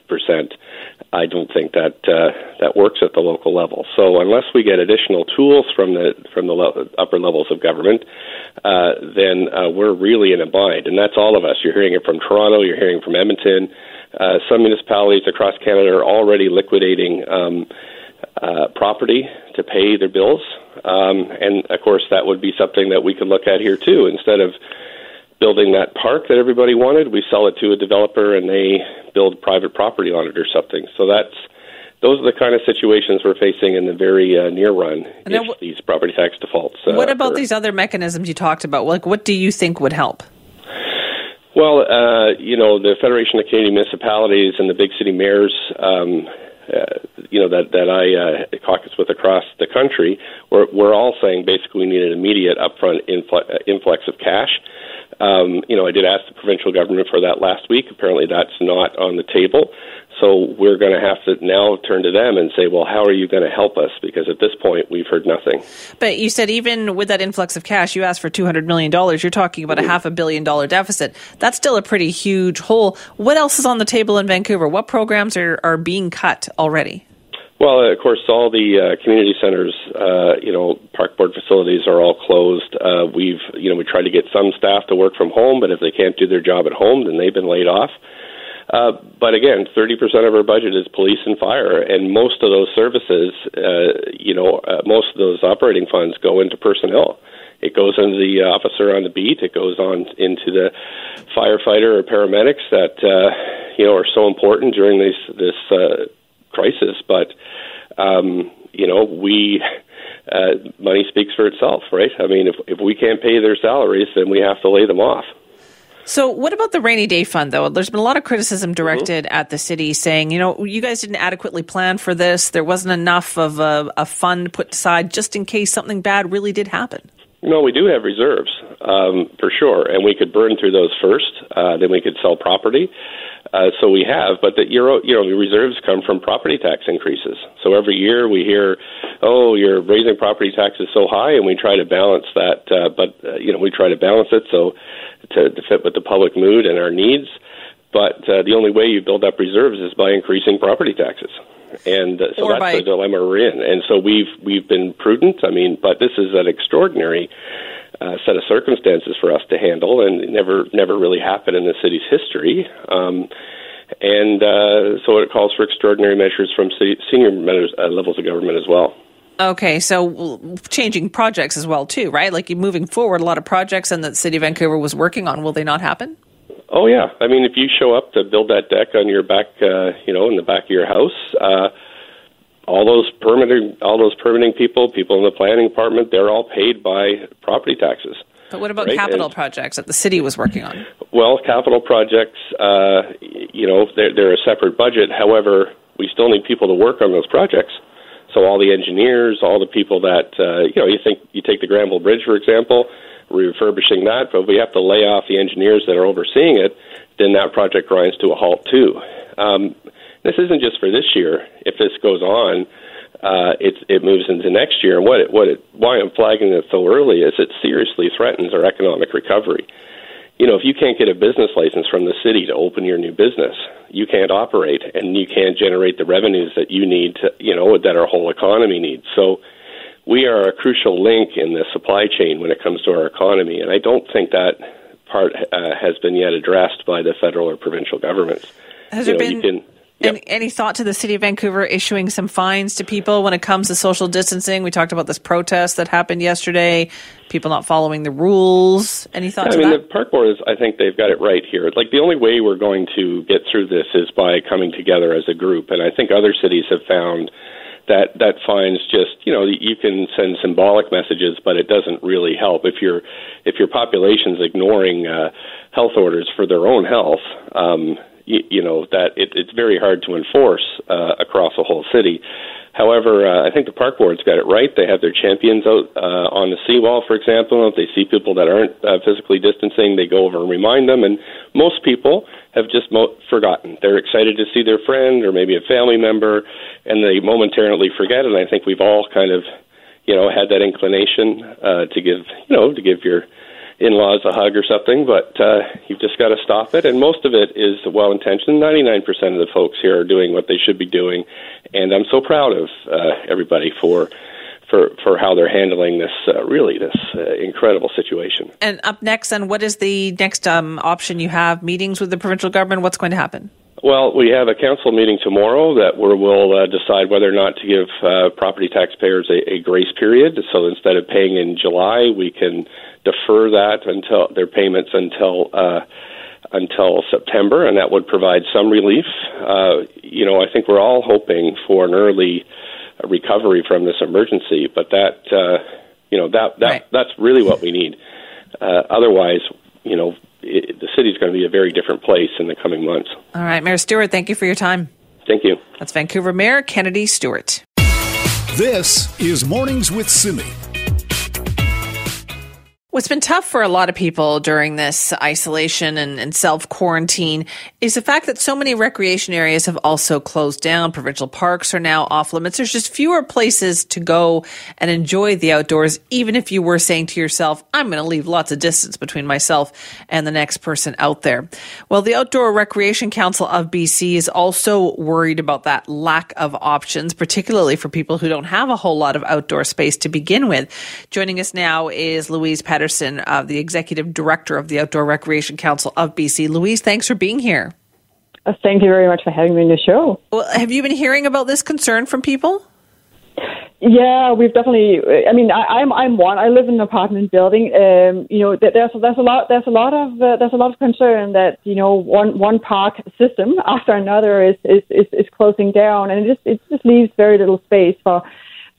I don't think that works at the local level. So unless we get additional tools from the upper levels of government, then we're really in a bind. And that's all of us. You're hearing it from Toronto. You're hearing from Edmonton. Some municipalities across Canada are already liquidating property to pay their bills. And of course, that would be something that we could look at here too. Instead of building that park that everybody wanted, we sell it to a developer and they build private property on it or something. So those are the kind of situations we're facing in the very near run if these property tax defaults. What about these other mechanisms you talked about? Like, what do you think would help? Well, the Federation of Canadian Municipalities and the big city mayors that I caucus with across the country, we're all saying basically we need an immediate upfront influx of cash. I did ask the provincial government for that last week. Apparently that's not on the table. So we're going to have to now turn to them and say, well, how are you going to help us? Because at this point, we've heard nothing. But you said even with that influx of cash, you asked for $200 million. You're talking about a $500 million deficit. That's still a pretty huge hole. What else is on the table in Vancouver? What programs are being cut already? Well, of course, all the community centers, park board facilities are all closed. We tried to get some staff to work from home, but if they can't do their job at home, then they've been laid off. But again, 30% of our budget is police and fire, and most of those services, most of those operating funds go into personnel. It goes into the officer on the beat. It goes on into the firefighter or paramedics that are so important during this crisis. But money speaks for itself, right? I mean, if we can't pay their salaries, then we have to lay them off. So what about the rainy day fund, though? There's been a lot of criticism directed at the city saying, you know, you guys didn't adequately plan for this. There wasn't enough of a fund put aside just in case something bad really did happen. No, we do have reserves, for sure. And we could burn through those first. Then we could sell property. So we have, but the reserves come from property tax increases. So every year we hear, oh, you're raising property taxes so high, and we try to balance that. We try to balance it so to fit with the public mood and our needs. But the only way you build up reserves is by increasing property taxes. And so that's the dilemma we're in. And so we've been prudent. I mean, but this is an extraordinary set of circumstances for us to handle, and it never really happened in the city's history. So it calls for extraordinary measures from senior levels of government as well. Okay, so changing projects as well too, right? Like you're moving forward, a lot of projects and that the City of Vancouver was working on, will they not happen? Oh, yeah. I mean, if you show up to build that deck on your back, in the back of your house, all those permitting people in the planning department, they're all paid by property taxes. But what about capital projects that the city was working on? Well, capital projects, they're a separate budget. However, we still need people to work on those projects. So all the engineers, all the people that, you take the Granville Bridge, for example, refurbishing that, but if we have to lay off the engineers that are overseeing it, then that project grinds to a halt too. This isn't just for this year. If this goes on, it moves into next year. And why I'm flagging it so early is it seriously threatens our economic recovery. You know, if you can't get a business license from the city to open your new business, you can't operate and you can't generate the revenues that you need to, that our whole economy needs. So we are a crucial link in the supply chain when it comes to our economy, and I don't think that part has been yet addressed by the federal or provincial governments. Has any thought to the City of Vancouver issuing some fines to people when it comes to social distancing? We talked about this protest that happened yesterday, people not following the rules. Any thoughts on that? I mean, the park board, I think they've got it right here. Like, the only way we're going to get through this is by coming together as a group, and I think other cities have found that fines just, you can send symbolic messages, but it doesn't really help. If your population's ignoring health orders for their own health, that it's very hard to enforce across the whole city. However, I think the park board's got it right. They have their champions out on the seawall, for example. If they see people that aren't physically distancing, they go over and remind them. And most people have just forgotten. They're excited to see their friend or maybe a family member, and they momentarily forget. And I think we've all kind of, had that inclination to give your in-laws a hug or something. But you've just got to stop it. And most of it is well-intentioned. 99% of the folks here are doing what they should be doing. And I'm so proud of everybody for how they're handling this, incredible situation. And up next, and what is the next option you have? Meetings with the provincial government? What's going to happen? Well, we have a council meeting tomorrow that we'll decide whether or not to give property taxpayers a grace period. So instead of paying in July, we can defer that until their payments until September, and that would provide some relief. I think we're all hoping for an early recovery from this emergency, but that's really what we need. Otherwise, the city's going to be a very different place in the coming months. All right, Mayor Stewart, thank you for your time. Thank you. That's Vancouver Mayor Kennedy Stewart. This is Mornings with Simi. What's been tough for a lot of people during this isolation and self-quarantine is the fact that so many recreation areas have also closed down. Provincial parks are now off limits. There's just fewer places to go and enjoy the outdoors, even if you were saying to yourself, I'm going to leave lots of distance between myself and the next person out there. Well, the Outdoor Recreation Council of BC is also worried about that lack of options, particularly for people who don't have a whole lot of outdoor space to begin with. Joining us now is Louise Patterson, the Executive Director of the Outdoor Recreation Council of BC. Louise, thanks for being here. Thank you very much for having me on the show. Well, have you been hearing about this concern from people? Yeah, we've definitely. I mean, I'm one. I live in an apartment building. There's a lot of concern that one park system after another is closing down, and it just leaves very little space for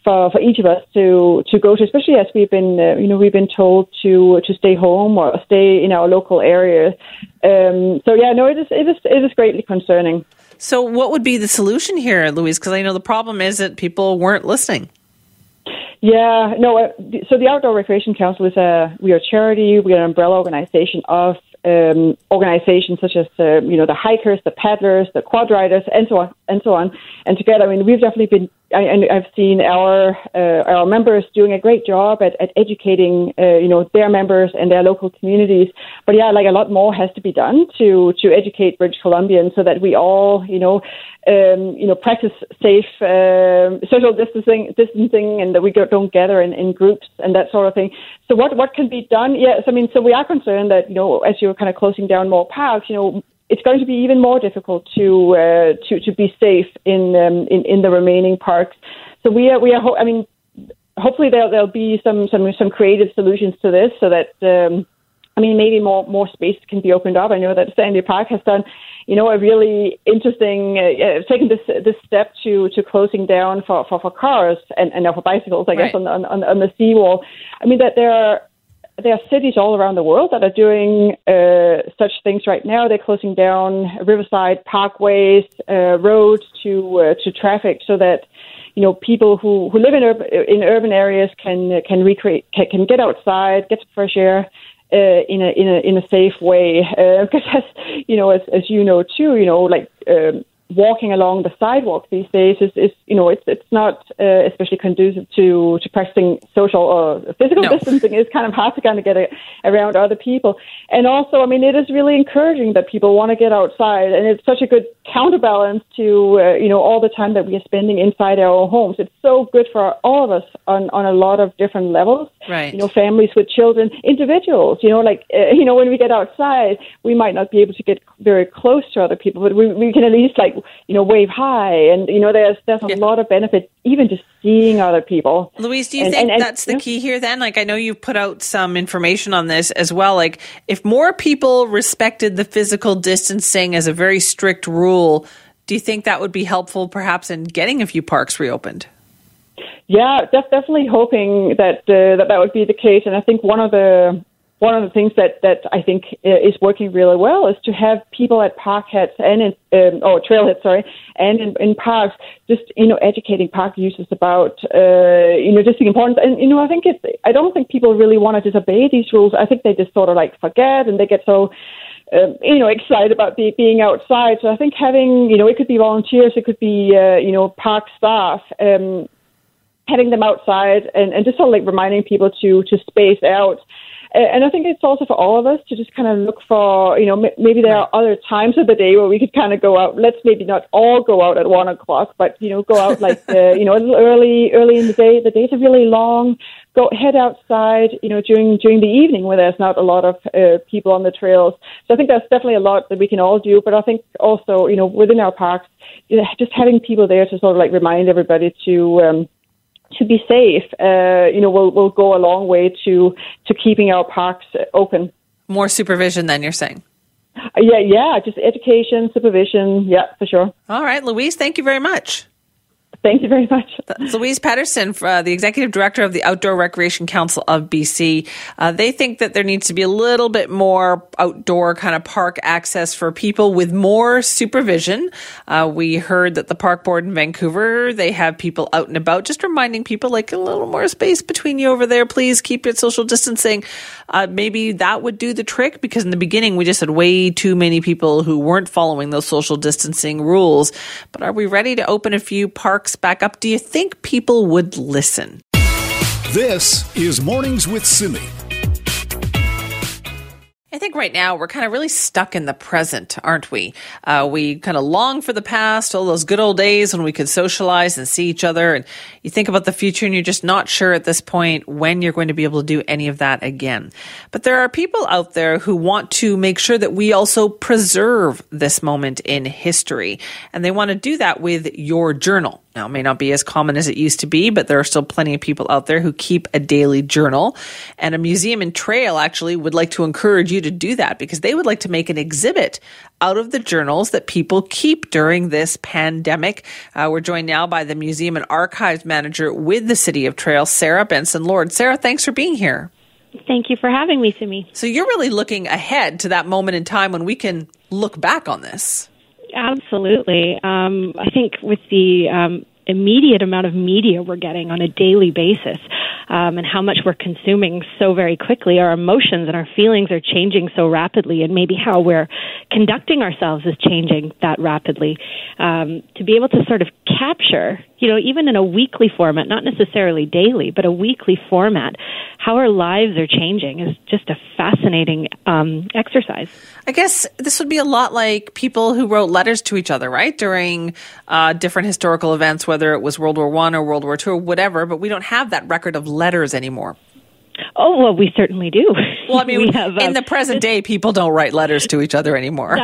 for each of us to go to, especially as we've been we've been told to stay home or stay in our local area. It is greatly concerning. So what would be the solution here, Louise? Because I know the problem is that people weren't listening. Yeah, no. So the Outdoor Recreation Council we are a charity. We are an umbrella organization of organizations such as the hikers, the paddlers, the quad riders, and so on. And together, we've definitely been. I've seen our members doing a great job at educating their members and their local communities. But yeah, a lot more has to be done to educate British Columbians so that we all practice safe social distancing, and that we don't gather in groups and that sort of thing. So what can be done? Yes, so we are concerned that as you're kind of closing down more parks, it's going to be even more difficult to be safe in the remaining parks. So hopefully there'll be some creative solutions to this, so that maybe more space can be opened up. I know that Stanley Park has done a really interesting taking this step to closing down for cars and for bicycles, I guess, on the seawall. That there are cities all around the world that are doing such things right now. They're closing down riverside parkways, roads to traffic, so that people who live in urban areas can get outside, get some fresh air in a safe way. Because as you know too, walking along the sidewalk these days it's not especially conducive to practicing social or physical distancing. It's kind of hard to kind of get around other people. And also, it is really encouraging that people want to get outside, and it's such a good counterbalance to all the time that we are spending inside our homes. It's so good for all of us on a lot of different levels. Right. Families with children, individuals. When we get outside, we might not be able to get very close to other people, but we can at least wave hi, and there's a lot of benefit even just seeing other people. Louise, do you think that's the key here then? I know you've put out some information on this as well. If more people respected the physical distancing as a very strict rule, do you think that would be helpful perhaps in getting a few parks reopened? Yeah, definitely hoping that would be the case. And I think one of the things that I think is working really well is to have people at park heads and trailheads, and in parks, just educating park users about just the importance. And I don't think people really want to disobey these rules. I think they just sort of forget, and they get so excited about being outside. So I think having it could be volunteers, it could be park staff. Having them outside and just sort of reminding people to space out. And I think it's also for all of us to just kind of look for, maybe there are other times of the day where we could kind of go out. Let's maybe not all go out at 1:00, but, go out a little early in the day. The days are really long. Head outside, during the evening where there's not a lot of people on the trails. So I think that's definitely a lot that we can all do. But I think also, within our parks, just having people there to sort of remind everybody to be safe, will go a long way to keeping our parks open. More supervision than you're saying? Yeah, just education, supervision, yeah, for sure. All right, Louise, thank you very much. Thank you very much. That's Louise Patterson, the Executive Director of the Outdoor Recreation Council of BC. They think that there needs to be a little bit more outdoor kind of park access for people with more supervision. We heard that the Park Board in Vancouver, they have people out and about, just reminding people a little more space between you over there. Please keep your social distancing. Maybe that would do the trick, because in the beginning we just had way too many people who weren't following those social distancing rules. But are we ready to open a few parks back up? Do you think people would listen? This is Mornings with Simi. I think right now we're kind of really stuck in the present, aren't we? We kind of long for the past, all those good old days when we could socialize and see each other. And you think about the future and you're just not sure at this point when you're going to be able to do any of that again. But there are people out there who want to make sure that we also preserve this moment in history. And they want to do that with your journal. Now, it may not be as common as it used to be, but there are still plenty of people out there who keep a daily journal. And a museum in Trail actually would like to encourage you to do that, because they would like to make an exhibit out of the journals that people keep during this pandemic. We're joined now by the Museum and Archives Manager with the City of Trail, Sarah Benson-Lord. Sarah, thanks for being here. Thank you for having me, Simi. So you're really looking ahead to that moment in time when we can look back on this. Absolutely. I think with the immediate amount of media we're getting on a daily basis, and how much we're consuming so very quickly, our emotions and our feelings are changing so rapidly, and maybe how we're conducting ourselves is changing that rapidly. To be able to sort of capture, you know, even in a weekly format, not necessarily daily, but a weekly format, how our lives are changing is just a fascinating exercise. I guess this would be a lot like people who wrote letters to each other, right, during different historical events, whether it was World War I or World War II or whatever, but we don't have that record of letters anymore. Oh, well, we certainly do. Well, I mean, we have, in the present day, people don't write letters to each other anymore.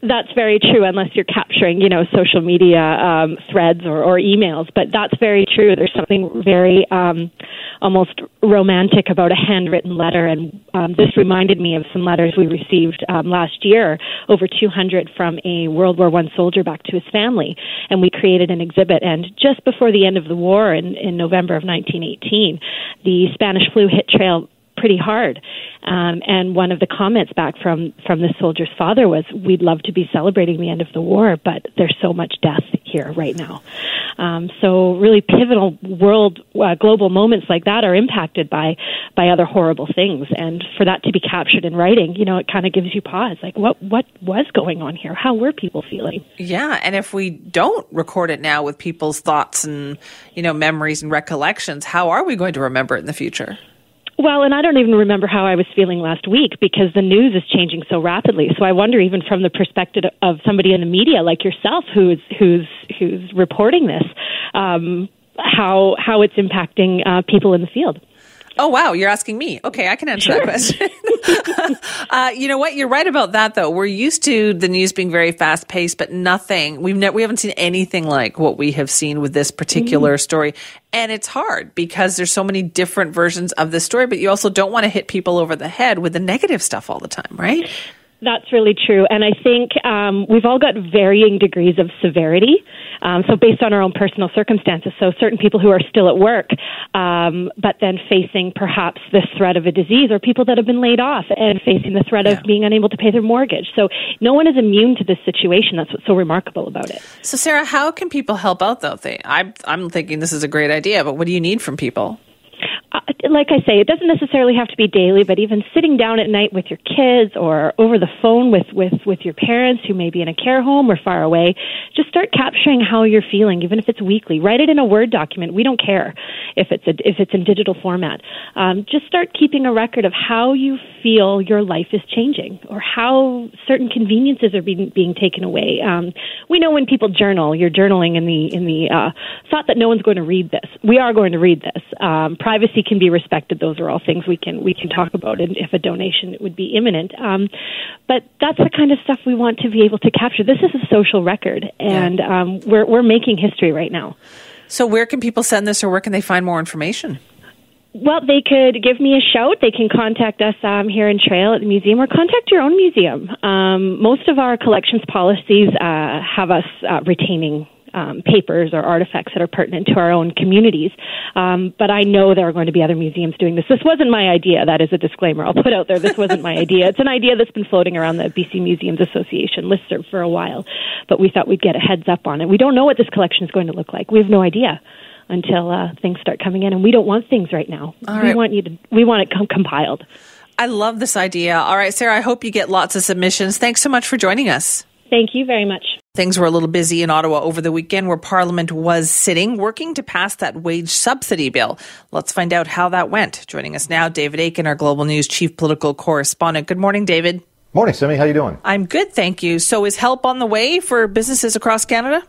That's very true, unless you're capturing, you know, social media threads or emails. But that's very true. There's something very almost romantic about a handwritten letter. And this reminded me of some letters we received last year, over 200 from a World War I soldier back to his family. And we created an exhibit. And just before the end of the war in November of 1918, the Spanish flu hit Trail pretty hard. And one of the comments back from the soldier's father was, we'd love to be celebrating the end of the war, but there's so much death here right now. So really pivotal world, global moments like that are impacted by other horrible things. And for that to be captured in writing, you know, it kind of gives you pause. Like, what was going on here? How were people feeling? Yeah. And if we don't record it now with people's thoughts and, you know, memories and recollections, how are we going to remember it in the future? Well, and I don't even remember how I was feeling last week, because the news is changing so rapidly. So I wonder, even from the perspective of somebody in the media like yourself, who's reporting this, how it's impacting people in the field. Oh, wow. You're asking me. Okay, I can answer that question. You know what? You're right about that, though. We're used to the news being very fast paced, but nothing. We haven't seen anything like what we have seen with this particular story. And it's hard because there's so many different versions of this story, but you also don't want to hit people over the head with the negative stuff all the time, right? That's really true. And I think we've all got varying degrees of severity. So based on our own personal circumstances, so certain people who are still at work, but then facing perhaps the threat of a disease, or people that have been laid off and facing the threat of being unable to pay their mortgage. So no one is immune to this situation. That's what's so remarkable about it. So Sarah, how can people help out though? I'm thinking this is a great idea, but what do you need from people? Like I say, it doesn't necessarily have to be daily, but even sitting down at night with your kids or over the phone with your parents who may be in a care home or far away, just start capturing how you're feeling, even if it's weekly. Write it in a Word document. We don't care if it's in digital format. Just start keeping a record of how you feel your life is changing, or how certain conveniences are being taken away. We know when people journal, you're journaling in the thought that no one's going to read this. We are going to read this. Privacy can be respected. Those are all things we can talk about, and if a donation would be imminent. But that's the kind of stuff we want to be able to capture. This is a social record, and we're making history right now. So where can people send this, or where can they find more information? Well, they could give me a shout. They can contact us here in Trail at the museum, or contact your own museum. Most of our collections policies have us retaining papers or artifacts that are pertinent to our own communities. But I know there are going to be other museums doing this. This wasn't my idea. That is a disclaimer I'll put out there. This wasn't my idea. It's an idea that's been floating around the BC Museums Association listserv for a while, but we thought we'd get a heads up on it. We don't know what this collection is going to look like. We have no idea until things start coming in, and we don't want things right now. All right. We want it compiled. I love this idea. All right, Sarah, I hope you get lots of submissions. Thanks so much for joining us. Thank you very much. Things were a little busy in Ottawa over the weekend, where Parliament was sitting, working to pass that wage subsidy bill. Let's find out how that went. Joining us now, David Akin, our Global News Chief Political Correspondent. Good morning, David. Morning, Simi. How you doing? I'm good, thank you. So is help on the way for businesses across Canada?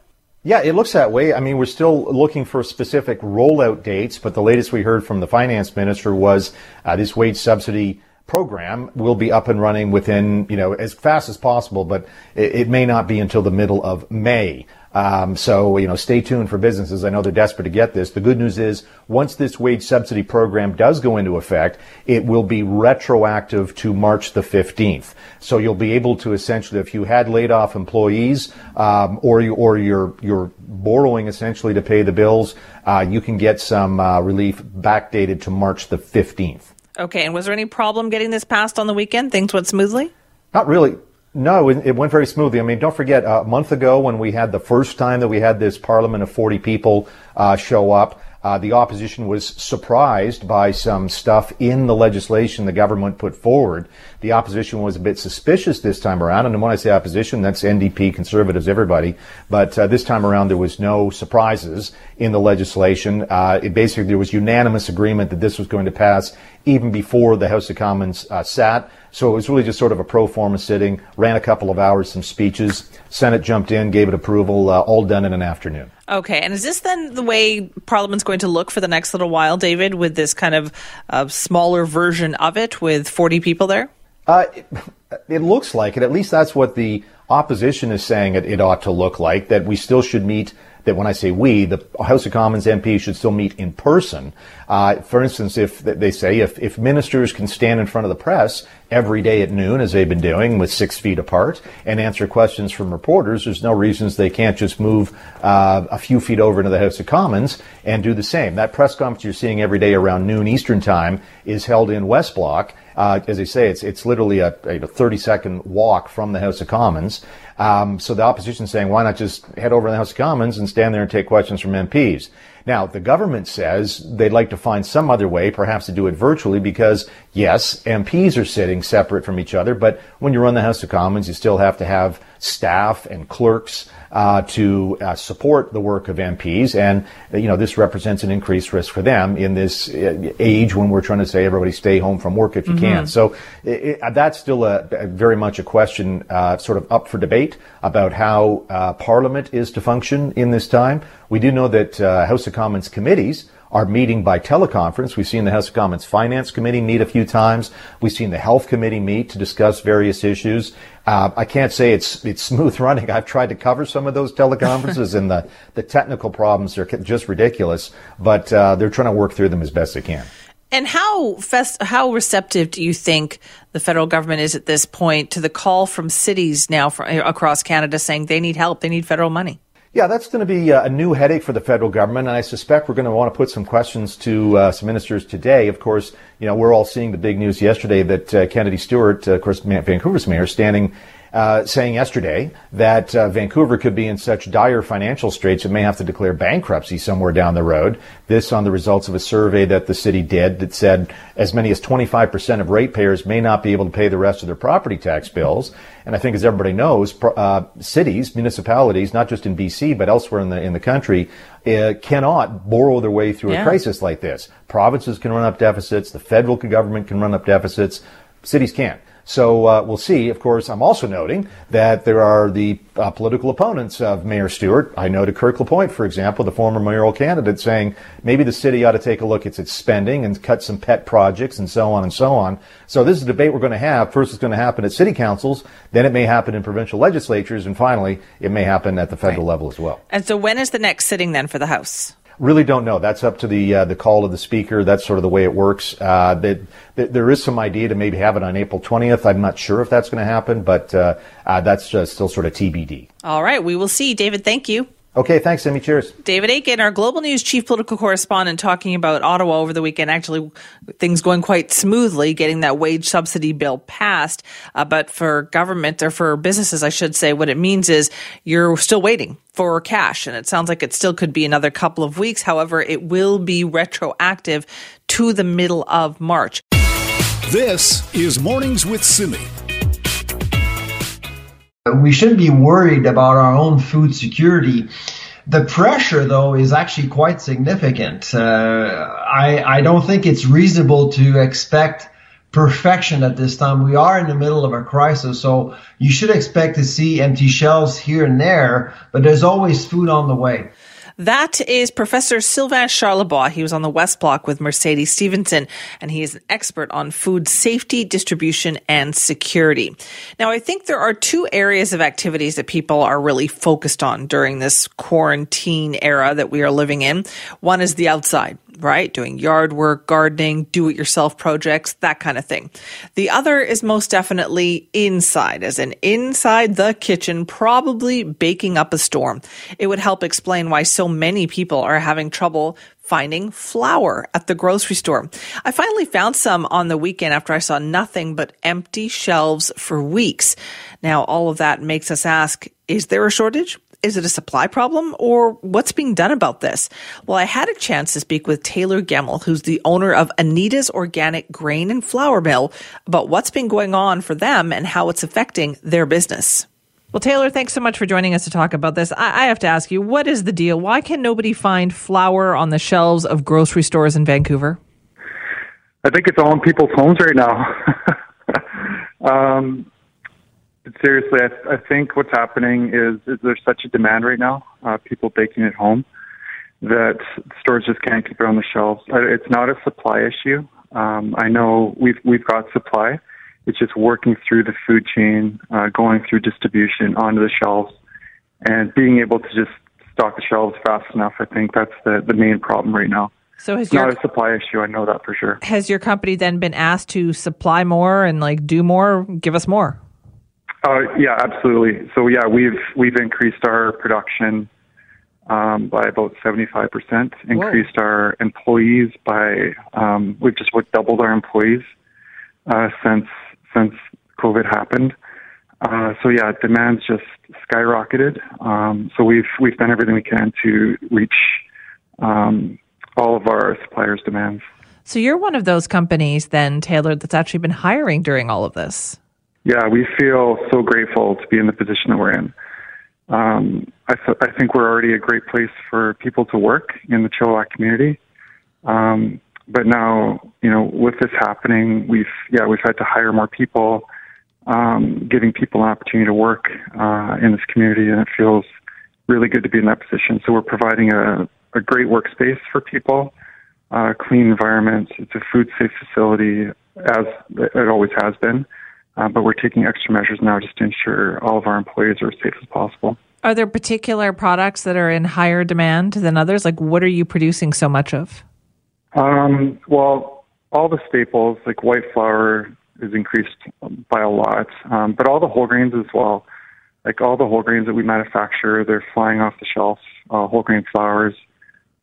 Yeah, it looks that way. I mean, we're still looking for specific rollout dates, but the latest we heard from the finance minister was this wage subsidy program will be up and running within, as fast as possible, but it may not be until the middle of May. So, stay tuned for businesses. I know they're desperate to get this. The good news is once this wage subsidy program does go into effect, it will be retroactive to March the 15th. So you'll be able to essentially, if you had laid off employees, or you're borrowing essentially to pay the bills, you can get some relief backdated to March the 15th. Okay. And was there any problem getting this passed on the weekend? Things went smoothly? Not really. No, it went very smoothly. I mean, don't forget, a month ago when we had the first time that we had this parliament of 40 people show up, the opposition was surprised by some stuff in the legislation the government put forward. The opposition was a bit suspicious this time around. And when I say opposition, that's NDP, Conservatives, everybody. But this time around, there was no surprises in the legislation. Basically, there was unanimous agreement that this was going to pass even before the House of Commons sat. So it was really just sort of a pro forma sitting, ran a couple of hours, some speeches. Senate jumped in, gave it approval, all done in an afternoon. Okay. And is this then the way Parliament's going to look for the next little while, David, with this kind of smaller version of it with 40 people there? It looks like it. At least that's what the opposition is saying it ought to look like, that we still should meet. That when I say we, the House of Commons MPs should still meet in person. For instance, if they say if ministers can stand in front of the press every day at noon, as they've been doing, with 6 feet apart, and answer questions from reporters, there's no reasons they can't just move a few feet over into the House of Commons and do the same. That press conference you're seeing every day around noon Eastern time is held in West Block. As they say, it's literally a 30-second walk from the House of Commons. So the opposition is saying, why not just head over to the House of Commons and stand there and take questions from MPs? Now, the government says they'd like to find some other way, perhaps to do it virtually, because, yes, MPs are sitting separate from each other, but when you run the House of Commons, you still have to have staff and clerks to support the work of MPs. And, this represents an increased risk for them in this age when we're trying to say everybody stay home from work if you can. So that's still a very much a question sort of up for debate about how Parliament is to function in this time. We do know that House of Commons committees are meeting by teleconference. We've seen the House of Commons Finance Committee meet a few times. We've seen the Health Committee meet to discuss various issues. I can't say it's smooth running. I've tried to cover some of those teleconferences, and the technical problems are just ridiculous, but they're trying to work through them as best they can. And how receptive do you think the federal government is at this point to the call from cities now across Canada saying they need help, they need federal money? Yeah, that's going to be a new headache for the federal government, and I suspect we're going to want to put some questions to some ministers today. Of course, we're all seeing the big news yesterday that Kennedy Stewart, of course, Vancouver's mayor, saying yesterday that Vancouver could be in such dire financial straits it may have to declare bankruptcy somewhere down the road. This on the results of a survey that the city did that said as many as 25% of ratepayers may not be able to pay the rest of their property tax bills. And I think, as everybody knows, cities, municipalities, not just in BC but elsewhere in the country, cannot borrow their way through a crisis like this. Provinces can run up deficits. The federal government can run up deficits. Cities can't. So we'll see. Of course, I'm also noting that there are the political opponents of Mayor Stewart. I know to Kirk LaPointe, for example, the former mayoral candidate, saying maybe the city ought to take a look at its spending and cut some pet projects and so on and so on. So this is a debate we're going to have. First, it's going to happen at city councils. Then it may happen in provincial legislatures. And finally, it may happen at the federal level as well. And so when is the next sitting then for the House? Really don't know. That's up to the call of the speaker. That's sort of the way it works. There is some idea to maybe have it on April 20th. I'm not sure if that's going to happen, but that's just still sort of TBD. All right. We will see. David, thank you. Okay, thanks, Sammy. Cheers. David Akin, our Global News chief political correspondent, talking about Ottawa over the weekend. Actually, things going quite smoothly, getting that wage subsidy bill passed. But for government, or for businesses, I should say, what it means is you're still waiting for cash. And it sounds like it still could be another couple of weeks. However, it will be retroactive to the middle of March. This is Mornings with Simi. We shouldn't be worried about our own food security. The pressure, though, is actually quite significant. I don't think it's reasonable to expect perfection at this time. We are in the middle of a crisis, so you should expect to see empty shelves here and there, but there's always food on the way. That is Professor Sylvain Charlebois. He was on the West Block with Mercedes Stevenson, and he is an expert on food safety, distribution, and security. Now, I think there are two areas of activities that people are really focused on during this quarantine era that we are living in. One is the outside, right? Doing yard work, gardening, do-it-yourself projects, that kind of thing. The other is most definitely inside, as in inside the kitchen, probably baking up a storm. It would help explain why so many people are having trouble finding flour at the grocery store. I finally found some on the weekend after I saw nothing but empty shelves for weeks. Now, all of that makes us ask, is there a shortage? Is it a supply problem, or what's being done about this? Well, I had a chance to speak with Taylor Gemmel, who's the owner of Anita's Organic Grain and Flour Mill, about what's been going on for them and how it's affecting their business. Well, Taylor, thanks so much for joining us to talk about this. I have to ask you, what is the deal? Why can nobody find flour on the shelves of grocery stores in Vancouver? I think it's all on people's homes right now. Seriously, I think what's happening is there's such a demand right now, people baking at home, that stores just can't keep it on the shelves. It's not a supply issue. I know we've got supply. It's just working through the food chain, going through distribution onto the shelves, and being able to just stock the shelves fast enough. I think that's the main problem right now. So it's not a supply issue. I know that for sure. Has your company then been asked to supply more and do more, give us more? Yeah, absolutely. So yeah, we've increased our production by about 75%. Increased our employees by we've just doubled our employees since COVID happened. So yeah, demand's just skyrocketed. So we've done everything we can to reach all of our suppliers' demands. So you're one of those companies then, Taylor, that's actually been hiring during all of this. Yeah, we feel so grateful to be in the position that we're in. I think we're already a great place for people to work in the Chilliwack community. But now, with this happening, we've had to hire more people, giving people an opportunity to work in this community, and it feels really good to be in that position. So we're providing a great workspace for people, a clean environment. It's a food-safe facility, as it always has been. But we're taking extra measures now just to ensure all of our employees are as safe as possible. Are there particular products that are in higher demand than others? What are you producing so much of? Well, all the staples, white flour is increased by a lot, but all the whole grains as well. All the whole grains that we manufacture, they're flying off the shelf, whole grain flours.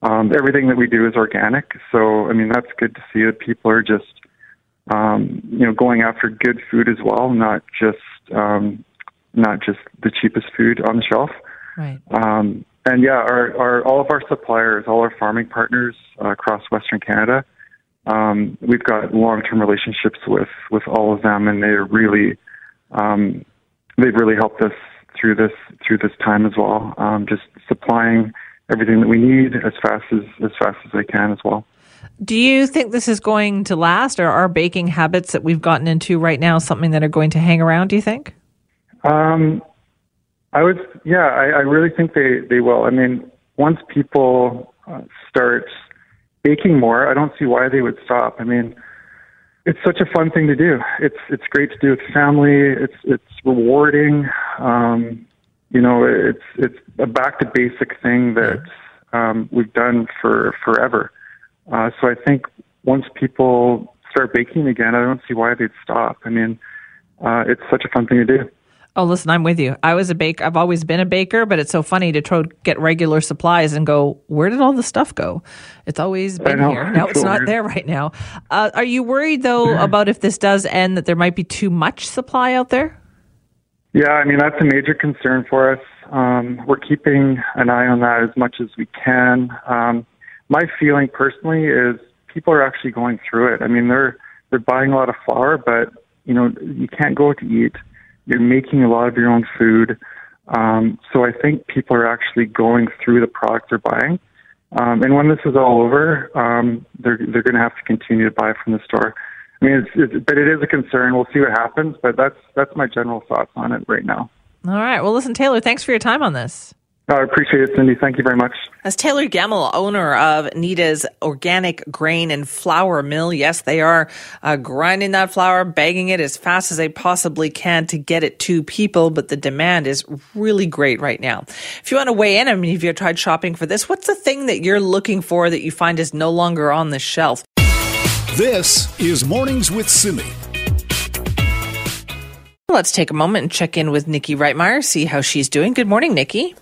Everything that we do is organic. So, that's good to see that people are just going after good food as well, not just the cheapest food on the shelf. Right. And yeah, all of our suppliers, all our farming partners across Western Canada, we've got long-term relationships with all of them, and they've really helped us through this time as well. Just supplying everything that we need as fast as they can as well. Do you think this is going to last, or are baking habits that we've gotten into right now something that are going to hang around, do you think? I really think they will. Once people start baking more, I don't see why they would stop. It's such a fun thing to do. It's great to do with family. It's rewarding. It's a back to basic thing that we've done for forever. So I think once people start baking again, I don't see why they'd stop. It's such a fun thing to do. Oh, listen, I'm with you. I was a baker. I've always been a baker, but it's so funny to try to get regular supplies and go, where did all the stuff go? It's always been here. Now it's not there right now. Are you worried, though, about if this does end, that there might be too much supply out there? Yeah, that's a major concern for us. We're keeping an eye on that as much as we can. My feeling personally is people are actually going through it. They're buying a lot of flour, but you can't go out to eat. You're making a lot of your own food, so I think people are actually going through the product they're buying. And when this is all over, they're going to have to continue to buy from the store. But it is a concern. We'll see what happens. But that's my general thoughts on it right now. All right. Well, listen, Taylor, thanks for your time on this. I appreciate it, Cindy. Thank you very much. As Taylor Gemmel, owner of Anita's Organic Grain and Flour Mill, yes, they are grinding that flour, bagging it as fast as they possibly can to get it to people, but the demand is really great right now. If you want to weigh in, I mean, if you've tried shopping for this, what's the thing that you're looking for that you find is no longer on the shelf? This is Mornings with Cindy. Let's take a moment and check in with Nikki Reitmeyer, see how she's doing. Good morning, Nikki.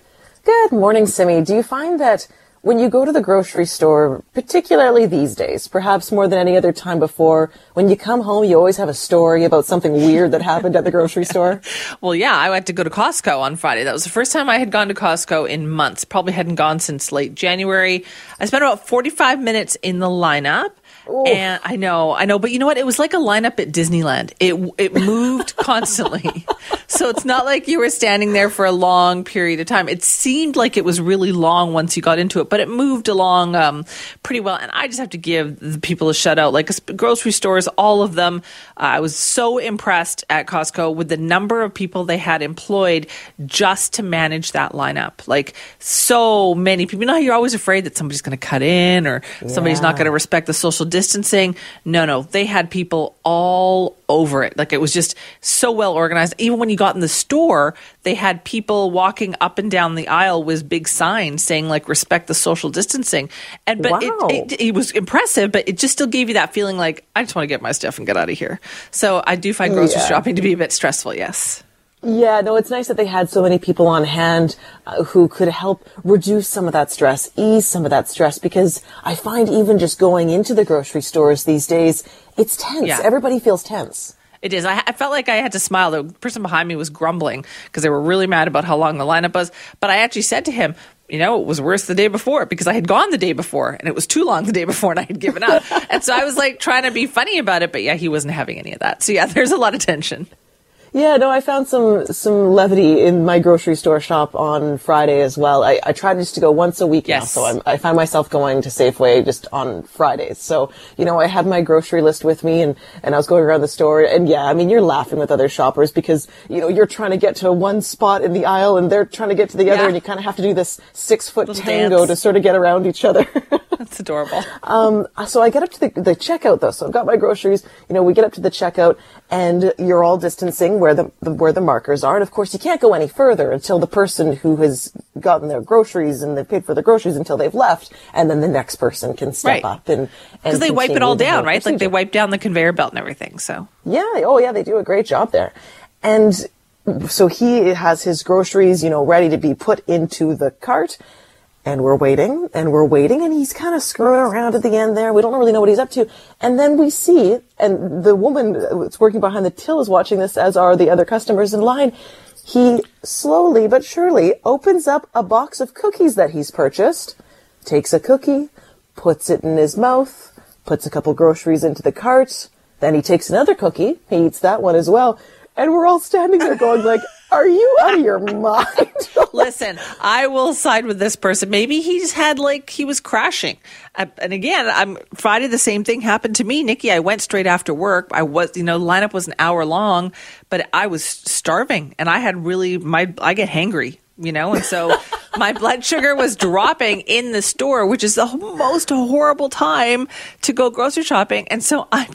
Good morning, Simi. Do you find that when you go to the grocery store, particularly these days, perhaps more than any other time before, when you come home, you always have a story about something weird that happened at the grocery store? Well, yeah, I had to go to Costco on Friday. That was the first time I had gone to Costco in months. Probably hadn't gone since late January. I spent about 45 minutes in the lineup. Ooh. And I know, but you know what? It was like a lineup at Disneyland. It moved constantly. So it's not like you were standing there for a long period of time. It seemed like it was really long once you got into it, but it moved along pretty well. And I just have to give the people a shout out, like grocery stores, all of them. I was so impressed at Costco with the number of people they had employed just to manage that lineup. Like so many people. You know how you're always afraid that somebody's going to cut in or somebody's not going to respect the social distancing. No, they had people all over it. Like it was just so well organized. Even when you got in the store, they had people walking up and down the aisle with big signs saying like respect the social distancing. And but it was impressive, but it just still gave you that feeling like I just want to get my stuff and get out of here. So I do find grocery shopping to be a bit stressful. Yes. Yeah, no, it's nice that they had so many people on hand who could help reduce some of that stress, ease some of that stress, because I find even just going into the grocery stores these days, it's tense. Yeah. Everybody feels tense. It is. I felt like I had to smile. The person behind me was grumbling because they were really mad about how long the lineup was. But I actually said to him, you know, it was worse the day before because I had gone the day before and it was too long the day before and I had given up. And so I was like trying to be funny about it. But yeah, he wasn't having any of that. So yeah, there's a lot of tension. Yeah, no, I found some levity in my grocery store shop on Friday as well. I try just to go once a week now, so I find myself going to Safeway just on Fridays. So, you know, I had my grocery list with me and I was going around the store and yeah, I mean, you're laughing with other shoppers because, you know, you're trying to get to one spot in the aisle and they're trying to get to the other and you kind of have to do this 6-foot little tango dance to sort of get around each other. That's adorable. So I get up to the checkout though. So I've got my groceries, you know, we get up to the checkout and you're all distancing where the markers are. And of course, you can't go any further until the person who has gotten their groceries and they've paid for their groceries until they've left. And then the next person can step up and because they wipe it all down, right? Procedure. Like they wipe down the conveyor belt and everything. So they do a great job there. And so he has his groceries, you know, ready to be put into the cart. And we're waiting, and he's kind of screwing around at the end there. We don't really know what he's up to. And then we see, and the woman that's working behind the till is watching this, as are the other customers in line. He slowly but surely opens up a box of cookies that he's purchased, takes a cookie, puts it in his mouth, puts a couple groceries into the cart. Then he takes another cookie. He eats that one as well. And we're all standing there going like, are you out of your mind? Listen, I will side with this person. Maybe he was crashing. And again, Friday, the same thing happened to me, Nikki. I went straight after work. I was, you know, the lineup was an hour long, but I was starving and I had I get hangry, you know, and so my blood sugar was dropping in the store, which is the most horrible time to go grocery shopping. And so I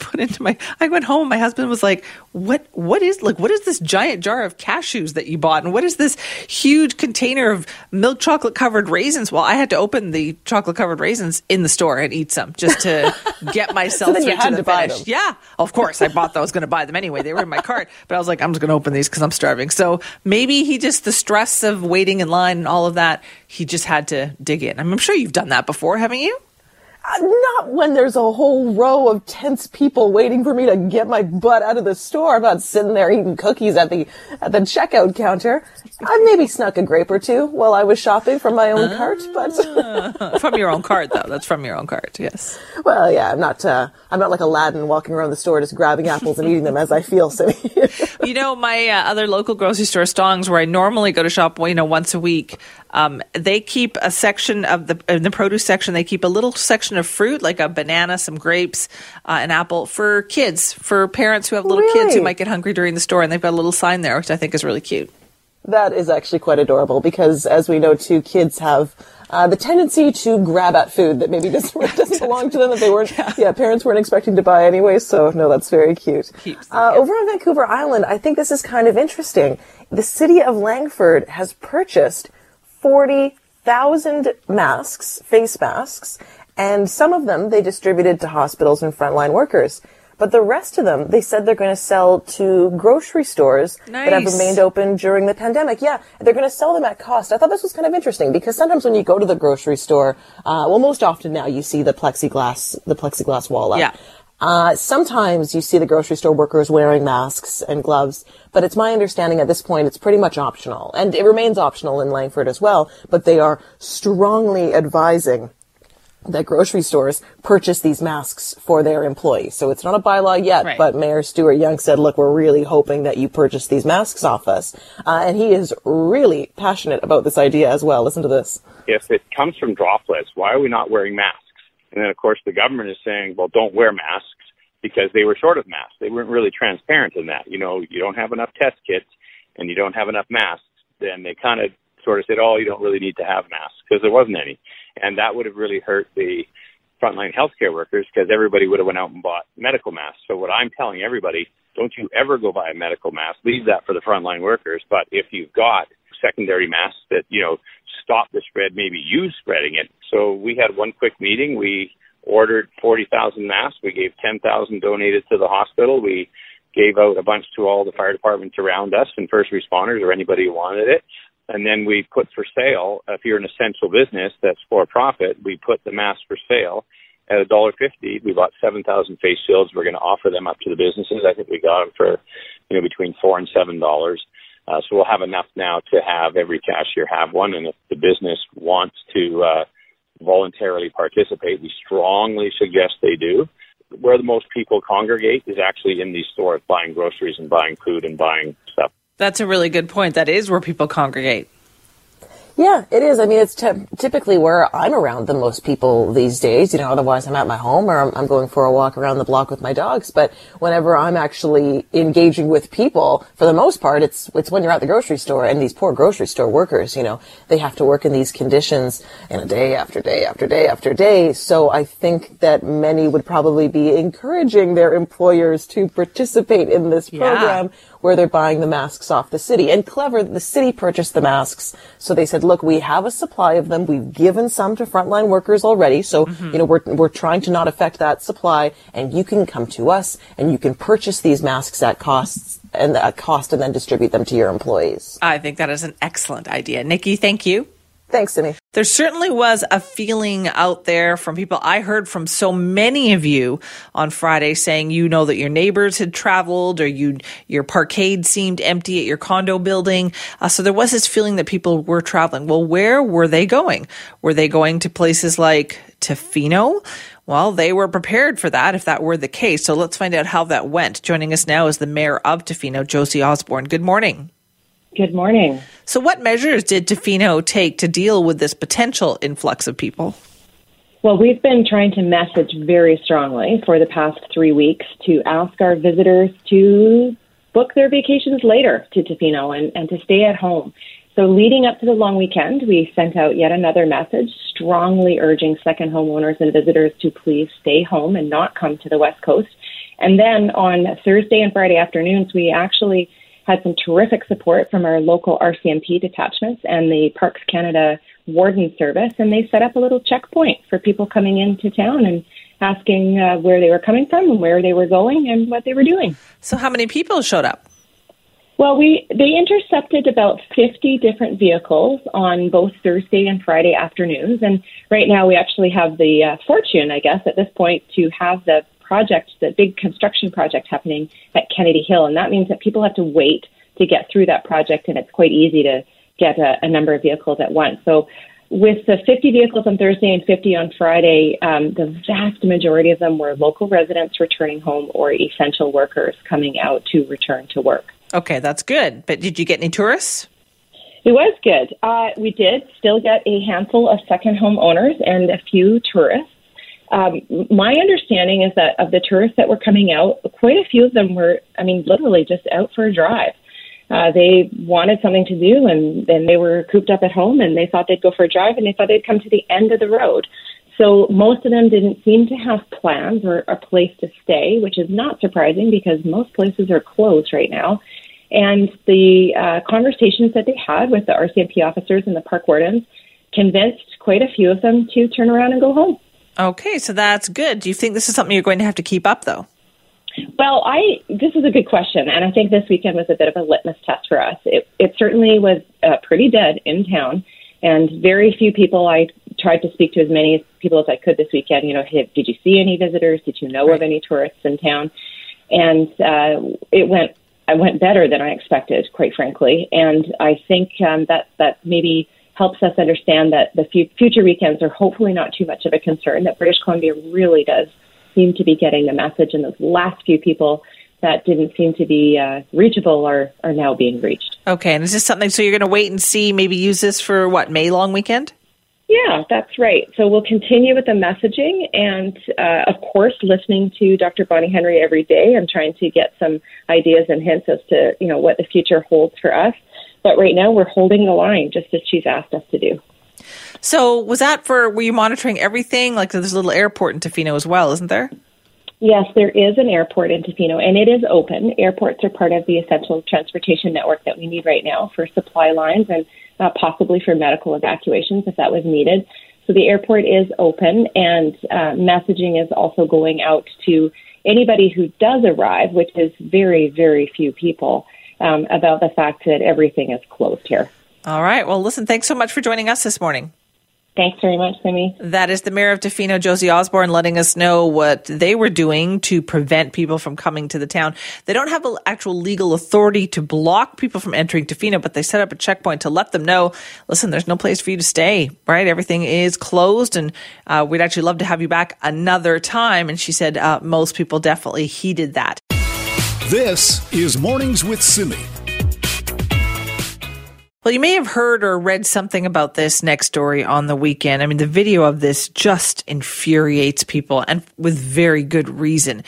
went home. My husband was like, what is this giant jar of cashews that you bought? And what is this huge container of milk chocolate covered raisins? Well, I had to open the chocolate covered raisins in the store and eat some just to get myself so through to the finish. Yeah, of course. I was going to buy them anyway. They were in my cart, but I was like, I'm just going to open these because I'm starving. So maybe the stress of waiting in line and all of that, he just had to dig in. I mean, I'm sure you've done that before, haven't you? Not when there's a whole row of tense people waiting for me to get my butt out of the store. I'm not sitting there eating cookies at the checkout counter. I maybe snuck a grape or two while I was shopping from my own cart, but from your own cart though. That's from your own cart, yes. Well, yeah, I'm not like Aladdin walking around the store just grabbing apples and eating them as I feel. So, you know, my other local grocery store, Stong's, where I normally go to shop, you know, once a week. They keep a section of in the produce section. They keep a little section of fruit, like a banana, some grapes, an apple for kids, for parents who have little kids who might get hungry during the store. And they've got a little sign there, which I think is really cute. That is actually quite adorable because, as we know, too, kids have the tendency to grab at food that maybe doesn't belong to them, that they weren't, parents weren't expecting to buy anyway. So, no, that's very cute. Over on Vancouver Island, I think this is kind of interesting. The city of Langford has purchased 40,000 masks, face masks, and some of them they distributed to hospitals and frontline workers. But the rest of them, they said they're going to sell to grocery stores that have remained open during the pandemic. Yeah, they're going to sell them at cost. I thought this was kind of interesting because sometimes when you go to the grocery store, most often now you see the plexiglass wall up. Yeah. Sometimes you see the grocery store workers wearing masks and gloves, but it's my understanding at this point it's pretty much optional. And it remains optional in Langford as well, but they are strongly advising that grocery stores purchase these masks for their employees. So it's not a bylaw yet, but Mayor Stuart Young said, look, we're really hoping that you purchase these masks off us. And he is really passionate about this idea as well. Listen to this. If it comes from droplets, why are we not wearing masks? And then, of course, the government is saying, well, don't wear masks because they were short of masks. They weren't really transparent in that. You know, you don't have enough test kits and you don't have enough masks. Then they kind of sort of said, oh, you don't really need to have masks because there wasn't any. And that would have really hurt the frontline healthcare workers because everybody would have went out and bought medical masks. So what I'm telling everybody, don't you ever go buy a medical mask. Leave that for the frontline workers. But if you've got secondary masks that, you know, stop the spread, maybe you spreading it. So we had one quick meeting. We ordered 40,000 masks. We gave 10,000 donated to the hospital. We gave out a bunch to all the fire departments around us and first responders or anybody who wanted it. And then we put for sale, if you're an essential business that's for profit, we put the masks for sale at $1.50. We bought 7,000 face shields. We're going to offer them up to the businesses. I think we got them for, between $4 and $7. So we'll have enough now to have every cashier have one. And if the business wants to voluntarily participate, we strongly suggest they do. Where the most people congregate is actually in these stores buying groceries and buying food and buying stuff. That's a really good point. That is where people congregate. Yeah, it is. I mean, it's typically where I'm around the most people these days. Otherwise I'm at my home or I'm going for a walk around the block with my dogs. But whenever I'm actually engaging with people, for the most part, it's when you're at the grocery store. And these poor grocery store workers, they have to work in these conditions in a day after day after day after day. So I think that many would probably be encouraging their employers to participate in this program where they're buying the masks off the city. And clever, the city purchased the masks. So they said, look, we have a supply of them. We've given some to frontline workers already. So, we're trying to not affect that supply. And you can come to us and you can purchase these masks at cost and then distribute them to your employees. I think that is an excellent idea. Nikki, thank you. Thanks, Simi. There certainly was a feeling out there from people. I heard from so many of you on Friday saying, that your neighbors had traveled or your parkade seemed empty at your condo building. So there was this feeling that people were traveling. Well, where were they going? Were they going to places like Tofino? Well, they were prepared for that if that were the case. So let's find out how that went. Joining us now is the mayor of Tofino, Josie Osborne. Good morning. Good morning. So what measures did Tofino take to deal with this potential influx of people? Well, we've been trying to message very strongly for the past 3 weeks to ask our visitors to book their vacations later to Tofino and to stay at home. So leading up to the long weekend, we sent out yet another message strongly urging second homeowners and visitors to please stay home and not come to the West Coast. And then on Thursday and Friday afternoons, we actually had some terrific support from our local RCMP detachments and the Parks Canada Warden Service, and they set up a little checkpoint for people coming into town and asking where they were coming from and where they were going and what they were doing. So how many people showed up? Well, they intercepted about 50 different vehicles on both Thursday and Friday afternoons, and right now we actually have the fortune, I guess, at this point to have the big construction project happening at Kennedy Hill. And that means that people have to wait to get through that project, and it's quite easy to get a number of vehicles at once. So with the 50 vehicles on Thursday and 50 on Friday, the vast majority of them were local residents returning home or essential workers coming out to return to work. Okay, that's good. But did you get any tourists? It was good. We did still get a handful of second home owners and a few tourists. My understanding is that of the tourists that were coming out, quite a few of them were, literally just out for a drive. They wanted something to do, and they were cooped up at home, and they thought they'd go for a drive, and they thought they'd come to the end of the road. So most of them didn't seem to have plans or a place to stay, which is not surprising because most places are closed right now. And the conversations that they had with the RCMP officers and the park wardens convinced quite a few of them to turn around and go home. Okay, so that's good. Do you think this is something you're going to have to keep up, though? Well, this is a good question, and I think this weekend was a bit of a litmus test for us. It certainly was pretty dead in town, and very few people. I tried to speak to as many people as I could this weekend. You know, did you see any visitors? Did you know of any tourists in town? And it went better than I expected, quite frankly. And I think that maybe helps us understand that the future weekends are hopefully not too much of a concern. That British Columbia really does seem to be getting the message, and those last few people that didn't seem to be reachable are now being reached. Okay, and is this something, so you're going to wait and see, maybe use this for, May long weekend? Yeah, that's right. So we'll continue with the messaging and, of course, listening to Dr. Bonnie Henry every day and trying to get some ideas and hints as to, you know, what the future holds for us. But right now we're holding the line just as she's asked us to do. So were you monitoring everything? Like, there's a little airport in Tofino as well, isn't there? Yes, there is an airport in Tofino, and it is open. Airports are part of the essential transportation network that we need right now for supply lines and possibly for medical evacuations if that was needed. So the airport is open, and messaging is also going out to anybody who does arrive, which is very, very few people, about the fact that everything is closed here. All right. Well, listen, thanks so much for joining us this morning. Thanks very much, Simi. That is the mayor of Tofino, Josie Osborne, letting us know what they were doing to prevent people from coming to the town. They don't have an actual legal authority to block people from entering Tofino, but they set up a checkpoint to let them know, listen, there's no place for you to stay, right? Everything is closed, and we'd actually love to have you back another time. And she said most people definitely heeded that. This is Mornings with Simi. Well, you may have heard or read something about this next story on the weekend. I mean, the video of this just infuriates people, and with very good reason.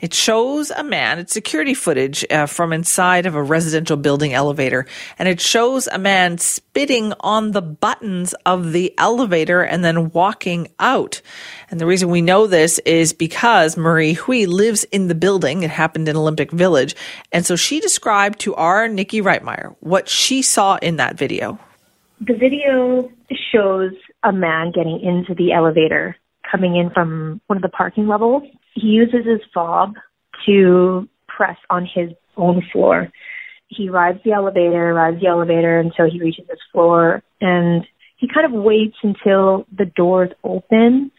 It shows a man, it's security footage from inside of a residential building elevator, and it shows a man spitting on the buttons of the elevator and then walking out. And the reason we know this is because Marie Hui lives in the building. It happened in Olympic Village. And so she described to our Nikki Reitmeyer what she saw in that video. The video shows a man getting into the elevator, coming in from one of the parking levels. He uses his fob to press on his own floor. He rides the elevator until he reaches his floor, and he kind of waits until the doors open,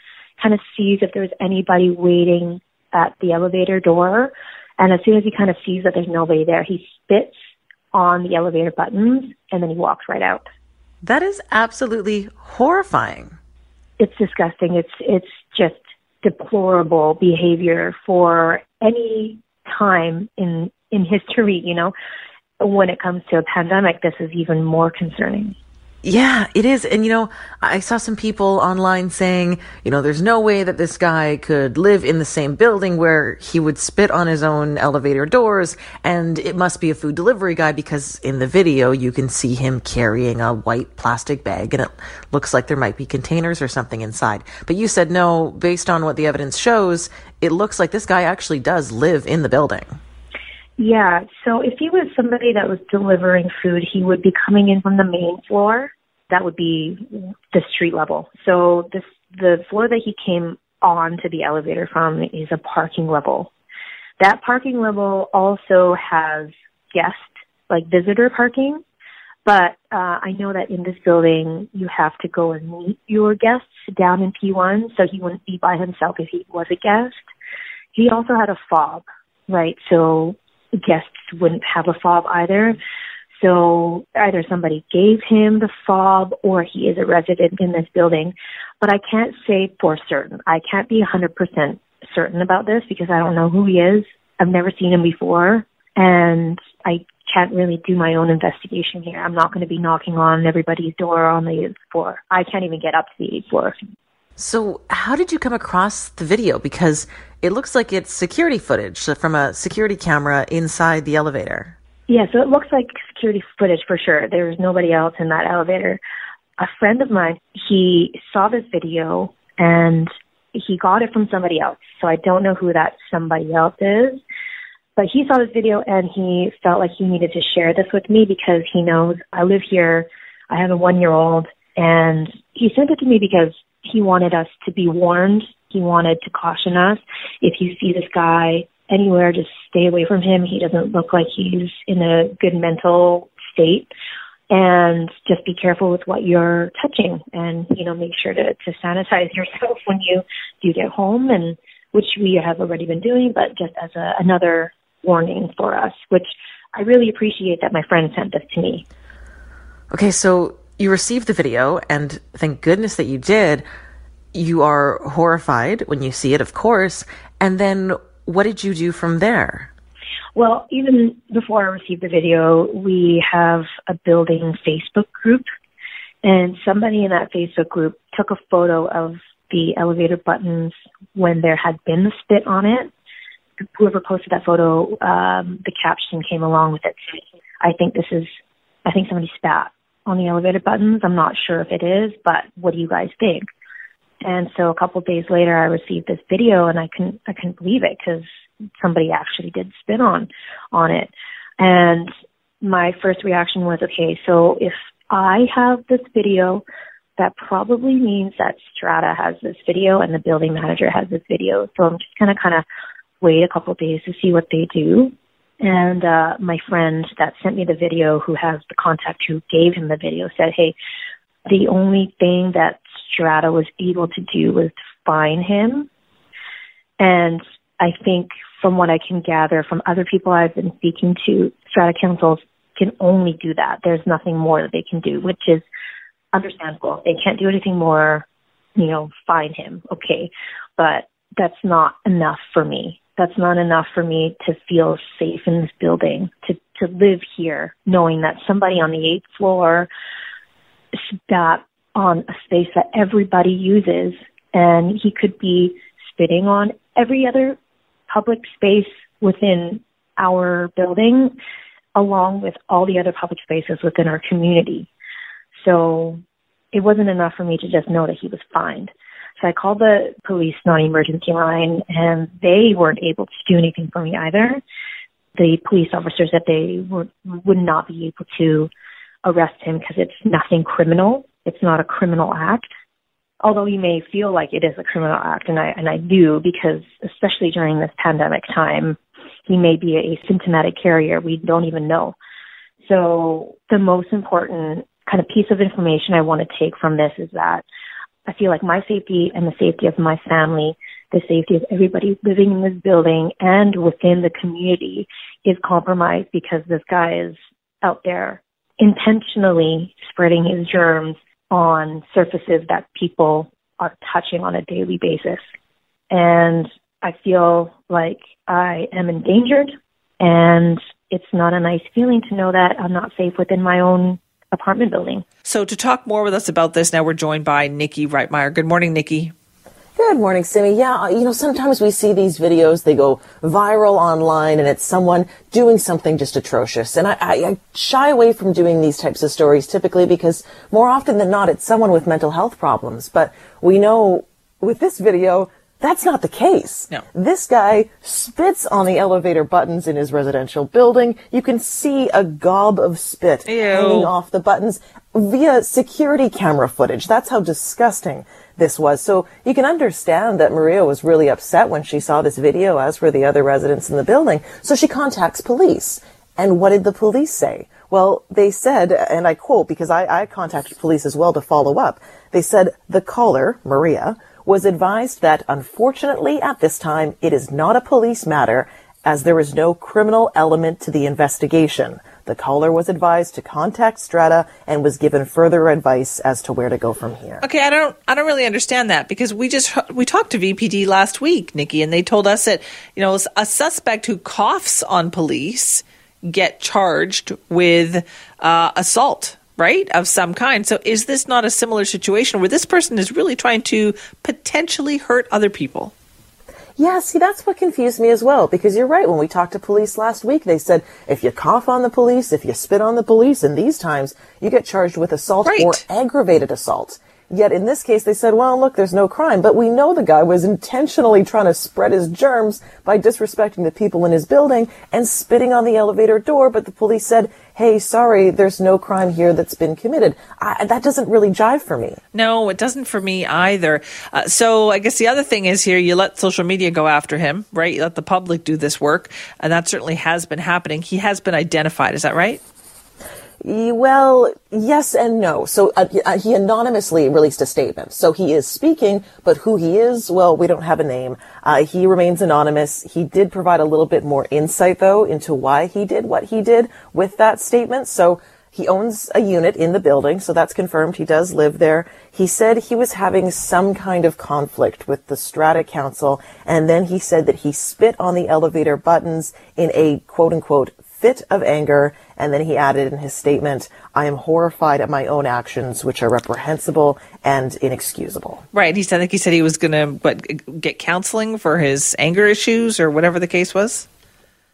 kind of sees if there's anybody waiting at the elevator door. And as soon as he kind of sees that there's nobody there, he spits on the elevator buttons, and then he walks right out. That is absolutely horrifying. It's disgusting. It's just deplorable behavior for any time in history, you know. When it comes to a pandemic, this is even more concerning. Yeah, it is. And, you know, I saw some people online saying, you know, there's no way that this guy could live in the same building where he would spit on his own elevator doors, and it must be a food delivery guy because in the video you can see him carrying a white plastic bag and it looks like there might be containers or something inside. But you said, no, based on what the evidence shows, it looks like this guy actually does live in the building. Yeah, so if he was somebody that was delivering food, he would be coming in from the main floor. That would be the street level. So the floor that he came on to the elevator from is a parking level. That parking level also has guest, like visitor parking. But I know that in this building, you have to go and meet your guests down in P1, so he wouldn't be by himself if he was a guest. He also had a fob, right? So guests wouldn't have a fob either. So either somebody gave him the fob or he is a resident in this building. But I can't say for certain. I can't be 100% certain about this because I don't know who he is. I've never seen him before. And I can't really do my own investigation here. I'm not going to be knocking on everybody's door on the 8th floor. I can't even get up to the 8th floor. So how did you come across the video? Because it looks like it's security footage from a security camera inside the elevator. Yeah, so it looks like security footage for sure. There was nobody else in that elevator. A friend of mine, he saw this video and he got it from somebody else. So I don't know who that somebody else is, but he saw this video and he felt like he needed to share this with me because he knows I live here. I have a 1-year-old, and he sent it to me because he wanted us to be warned. He wanted to caution us. If you see this guy anywhere, just stay away from him. He doesn't look like he's in a good mental state. And just be careful with what you're touching, and, you know, make sure to sanitize yourself when you do get home, and which we have already been doing, but just as another warning for us, which I really appreciate that my friend sent this to me. Okay, so you received the video, and thank goodness that you did. You are horrified when you see it, of course. And then what did you do from there? Well, even before I received the video, we have a building Facebook group, and somebody in that Facebook group took a photo of the elevator buttons when there had been the spit on it. Whoever posted that photo, the caption came along with it. I think somebody spat on the elevator buttons. I'm not sure if it is, but what do you guys think? And so a couple of days later, I received this video, and I couldn't believe it because somebody actually did spit on it. And my first reaction was, okay, so if I have this video, that probably means that Strata has this video and the building manager has this video. So I'm just going to kind of wait a couple of days to see what they do. And my friend that sent me the video, who has the contact who gave him the video, said, hey, the only thing that Strata was able to do was fine him. And I think from what I can gather from other people I've been speaking to, Strata councils can only do that. There's nothing more that they can do, which is understandable. They can't do anything more, you know, fine him. Okay. But that's not enough for me. That's not enough for me to feel safe in this building, to live here, knowing that somebody on the 8th floor spat on a space that everybody uses, and he could be spitting on every other public space within our building, along with all the other public spaces within our community. So it wasn't enough for me to just know that he was fined. So I called the police non-emergency line, and they weren't able to do anything for me either. The police officers said they would not be able to arrest him because it's nothing criminal. It's not a criminal act, although you may feel like it is a criminal act, and I do, because especially during this pandemic time, he may be an asymptomatic carrier. We don't even know. So the most important kind of piece of information I want to take from this is that I feel like my safety and the safety of my family, the safety of everybody living in this building and within the community, is compromised because this guy is out there intentionally spreading his germs on surfaces that people are touching on a daily basis. And I feel like I am endangered, and it's not a nice feeling to know that I'm not safe within my own apartment building. So to talk more with us about this, now we're joined by Nikki Reitmeyer. Good morning, Nikki. Good morning, Simi. Yeah, you know, sometimes we see these videos, they go viral online, and it's someone doing something just atrocious. And I shy away from doing these types of stories typically because more often than not, it's someone with mental health problems. But we know with this video, that's not the case. No. This guy spits on the elevator buttons in his residential building. You can see a gob of spit hanging off the buttons via security camera footage. That's how disgusting this was. So you can understand that Maria was really upset when she saw this video, as were the other residents in the building. So she contacts police. And what did the police say? Well, they said, and I quote, because I contacted police as well to follow up. They said the caller, Maria, was advised that, unfortunately, at this time, it is not a police matter, as there is no criminal element to the investigation. The caller was advised to contact Strata and was given further advice as to where to go from here. Okay, I don't really understand that, because we talked to VPD last week, Nikki, and they told us that, you know, a suspect who coughs on police get charged with assault, right, of some kind. So is this not a similar situation where this person is really trying to potentially hurt other people? Yeah, see, that's what confused me as well, because you're right. When we talked to police last week, they said if you cough on the police, if you spit on the police, in these times, you get charged with assault or aggravated assault. Yet in this case, they said, well, look, there's no crime. But we know the guy was intentionally trying to spread his germs by disrespecting the people in his building and spitting on the elevator door. But the police said, hey, sorry, there's no crime here that's been committed. That doesn't really jive for me. No, it doesn't for me either. So I guess the other thing is here, you let social media go after him, right? You let the public do this work. And that certainly has been happening. He has been identified. Is that right? Well, yes and no. So he anonymously released a statement. So he is speaking, but who he is, well, we don't have a name. He remains anonymous. He did provide a little bit more insight, though, into why he did what he did with that statement. So he owns a unit in the building, so that's confirmed. He does live there. He said he was having some kind of conflict with the Strata Council, and then he said that he spit on the elevator buttons in a quote-unquote fit of anger, and then he added in his statement, I am horrified at my own actions, which are reprehensible and inexcusable. Right. He said, I think he said he was going to get counseling for his anger issues or whatever the case was.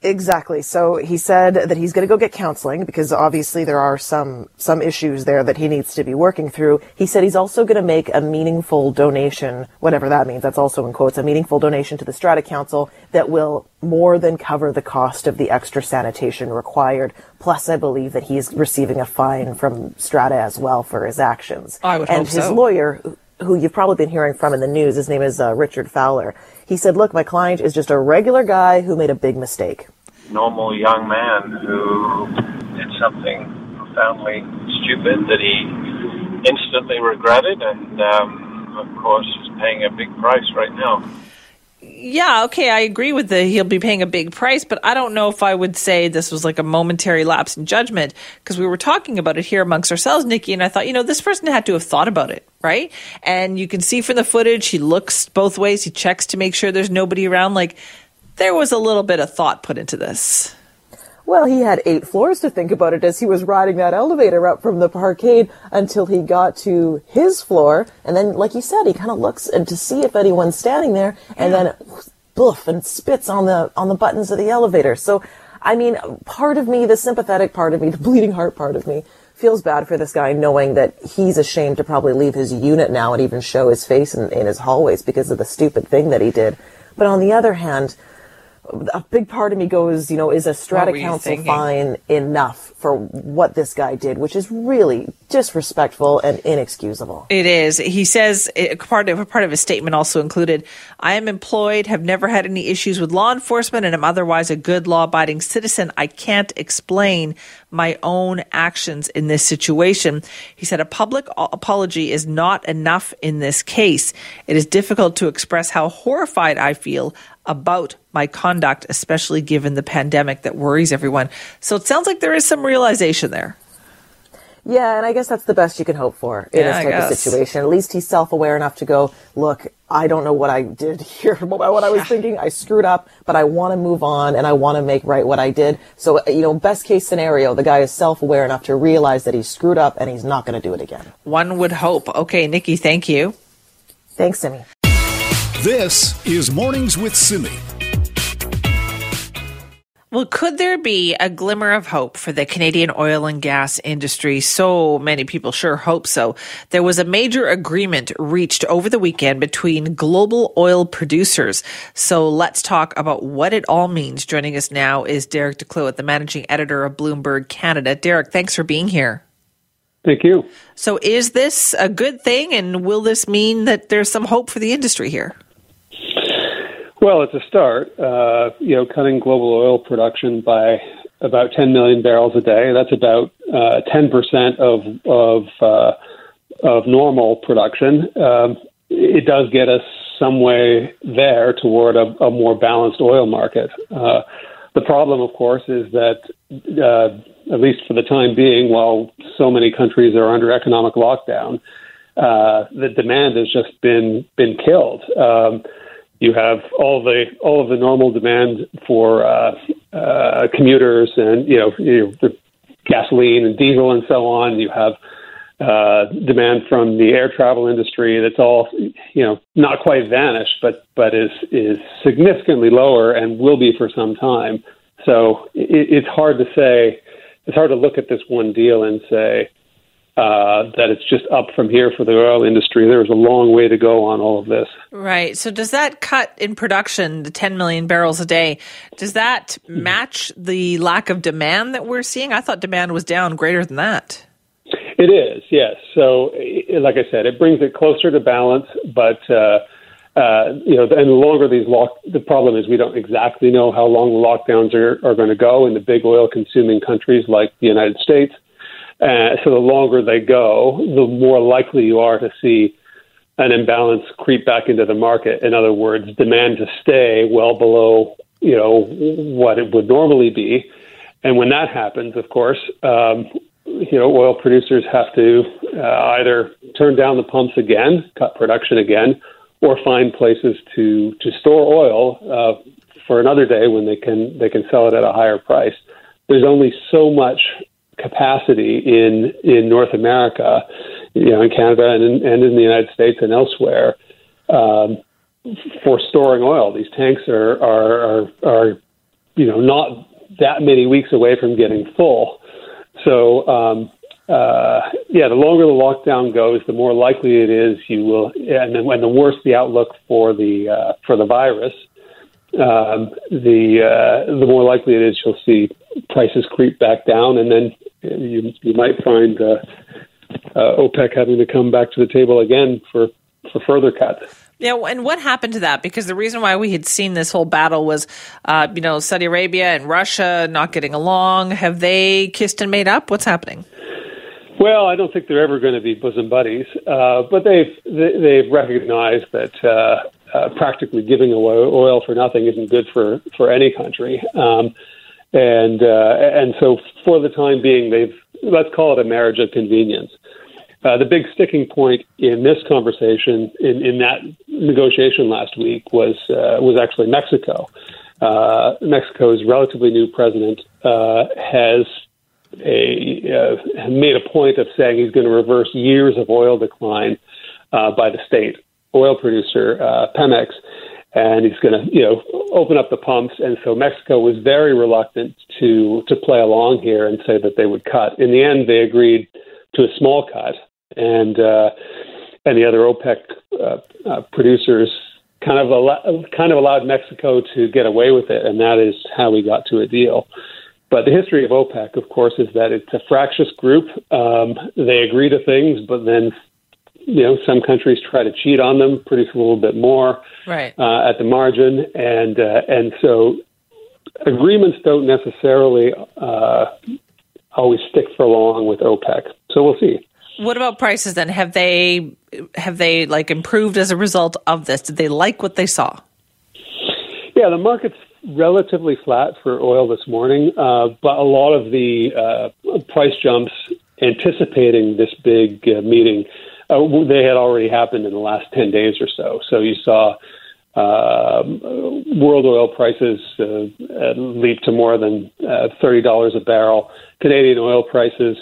Exactly. So he said that he's going to go get counseling because obviously there are some issues there that he needs to be working through. He said he's also going to make a meaningful donation, whatever that means. That's also in quotes, a meaningful donation to the Strata Council that will more than cover the cost of the extra sanitation required. Plus, I believe that he's receiving a fine from Strata as well for his actions. I would hope so. And his lawyer, who you've probably been hearing from in the news, his name is Richard Fowler. He said, look, my client is just a regular guy who made a big mistake. Normal young man who did something profoundly stupid that he instantly regretted and, of course, is paying a big price right now. Yeah, okay, I agree with that he'll be paying a big price, but I don't know if I would say this was like a momentary lapse in judgment, because we were talking about it here amongst ourselves, Nikki, and I thought, you know, this person had to have thought about it, right? And you can see from the footage, he looks both ways, he checks to make sure there's nobody around. Like, there was a little bit of thought put into this. Well, he had 8 floors to think about it as he was riding that elevator up from the parkade until he got to his floor. And then, like you said, he kind of looks to see if anyone's standing there and then boof and spits on the buttons of the elevator. So, I mean, part of me, the sympathetic part of me, the bleeding heart part of me, feels bad for this guy knowing that he's ashamed to probably leave his unit now and even show his face in his hallways because of the stupid thing that he did. But on the other hand, a big part of me goes, you know, is a Strata Council fine enough for what this guy did, which is really disrespectful and inexcusable. It is. He says part of his statement also included, I am employed, have never had any issues with law enforcement, and am otherwise a good law-abiding citizen. I can't explain my own actions in this situation. He said a public apology is not enough in this case. It is difficult to express how horrified I feel about my conduct, especially given the pandemic that worries everyone. So it sounds like there is some realization there. Yeah, and I guess that's the best you can hope for in this type of situation. At least he's self-aware enough to go, look, I don't know what I did here, what I was thinking. I screwed up, but I want to move on and I want to make right what I did. So, you know, best case scenario, the guy is self-aware enough to realize that he screwed up and he's not going to do it again. One would hope. Okay, Nikki, thank you. Thanks, Simi. This is Mornings with Simi. Well, could there be a glimmer of hope for the Canadian oil and gas industry? So many people sure hope so. There was a major agreement reached over the weekend between global oil producers. So let's talk about what it all means. Joining us now is Derek DeCloet, the managing editor of Bloomberg Canada. Derek, thanks for being here. Thank you. So is this a good thing, and will this mean that there's some hope for the industry here? Well, it's a start. Cutting global oil production by about 10 million barrels a day. That's about 10% of normal production. It does get us some way there toward a more balanced oil market. The problem, of course, is that at least for the time being, while so many countries are under economic lockdown, the demand has just been killed. You have all of the normal demand for commuters and gasoline and diesel and so on. You have demand from the air travel industry that's all, you know, not quite vanished, but is significantly lower and will be for some time. So it's hard to say, it's hard to look at this one deal and say that it's just up from here for the oil industry. There's a long way to go on all of this. Right. So does that cut in production, the 10 million barrels a day, does that match the lack of demand that we're seeing? I thought demand was down greater than that. It is, yes. So, like I said, it brings it closer to balance, but, you know, and the longer these the problem is we don't exactly know how long the lockdowns are going to go in the big oil-consuming countries like the United States. So the longer they go, the more likely you are to see an imbalance creep back into the market. In other words, demand to stay well below, you know, what it would normally be. And when that happens, of course, you know, oil producers have to either turn down the pumps again, cut production again, or find places to store oil for another day when they can sell it at a higher price. There's only so much capacity in North America, you know, in Canada and in the United States and elsewhere for storing oil. These tanks are you know, not that many weeks away from getting full. So, the longer the lockdown goes, the more likely it is you will, and then when the worse the outlook for the virus, the more likely it is you'll see prices creep back down, and then you might find OPEC having to come back to the table again for further cuts. Yeah, and what happened to that? Because the reason why we had seen this whole battle was, you know, Saudi Arabia and Russia not getting along. Have they kissed and made up? What's happening? Well, I don't think they're ever going to be bosom buddies, but they've recognized that practically giving away oil for nothing isn't good for any country, and so for the time being, they've, let's call it a marriage of convenience. The big sticking point in this conversation, in that negotiation last week, was actually Mexico. Mexico's relatively new president has made a point of saying he's going to reverse years of oil decline by the state oil producer Pemex, and he's going to, you know, open up the pumps. And so Mexico was very reluctant to play along here and say that they would cut. In the end, they agreed to a small cut. And the other OPEC producers kind of allowed Mexico to get away with it, and that is how we got to a deal. But the history of OPEC, of course, is that it's a fractious group. They agree to things, but then, you know, some countries try to cheat on them, produce a little bit more right at the margin, and so agreements don't necessarily always stick for long with OPEC. So we'll see. What about prices then? Have they like improved as a result of this? Did they like what they saw? Yeah, the market's relatively flat for oil this morning, but a lot of the price jumps anticipating this big meeting, they had already happened in the last 10 days or so. So you saw world oil prices leap to more than $30 a barrel. Canadian oil prices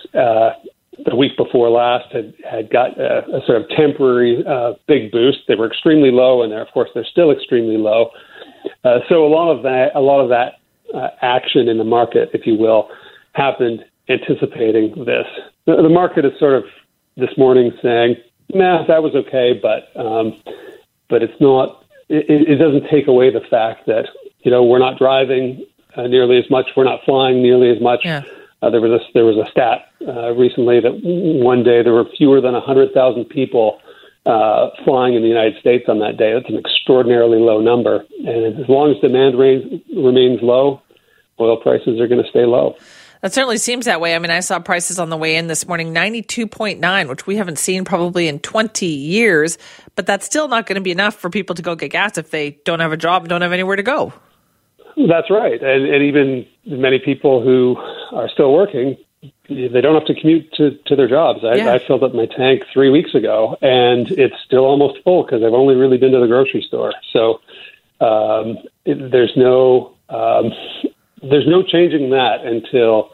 the week before last had got a sort of temporary big boost. They were extremely low, and of course they're still extremely low. So a lot of that action in the market, if you will, happened anticipating this. The market is sort of this morning saying, "Nah, that was okay," but it's not. It doesn't take away the fact that, you know, we're not driving nearly as much, we're not flying nearly as much. Yeah. There was a stat recently that one day there were fewer than 100,000 people flying in the United States on that day. That's an extraordinarily low number. And as long as demand remains low, oil prices are going to stay low. That certainly seems that way. I mean, I saw prices on the way in this morning, 92.9, which we haven't seen probably in 20 years. But that's still not going to be enough for people to go get gas if they don't have a job and don't have anywhere to go. That's right. And even many people who are still working, they don't have to commute to their jobs. I filled up my tank 3 weeks ago, and it's still almost full because I've only really been to the grocery store. So there's no changing that until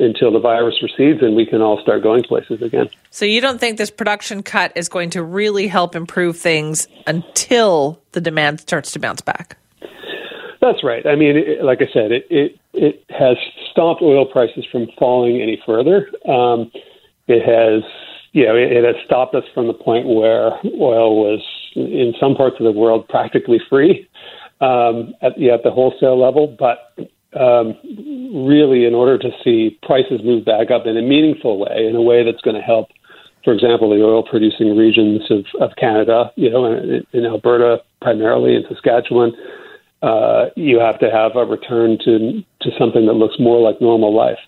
until the virus recedes and we can all start going places again. So you don't think this production cut is going to really help improve things until the demand starts to bounce back? That's right. I mean, like I said, it has stopped oil prices from falling any further. It has, you know, it has stopped us from the point where oil was in some parts of the world practically free at the wholesale level. But really, in order to see prices move back up in a meaningful way, in a way that's going to help, for example, the oil-producing regions of Canada, you know, in Alberta primarily, in Saskatchewan, you have to have a return to something that looks more like normal life.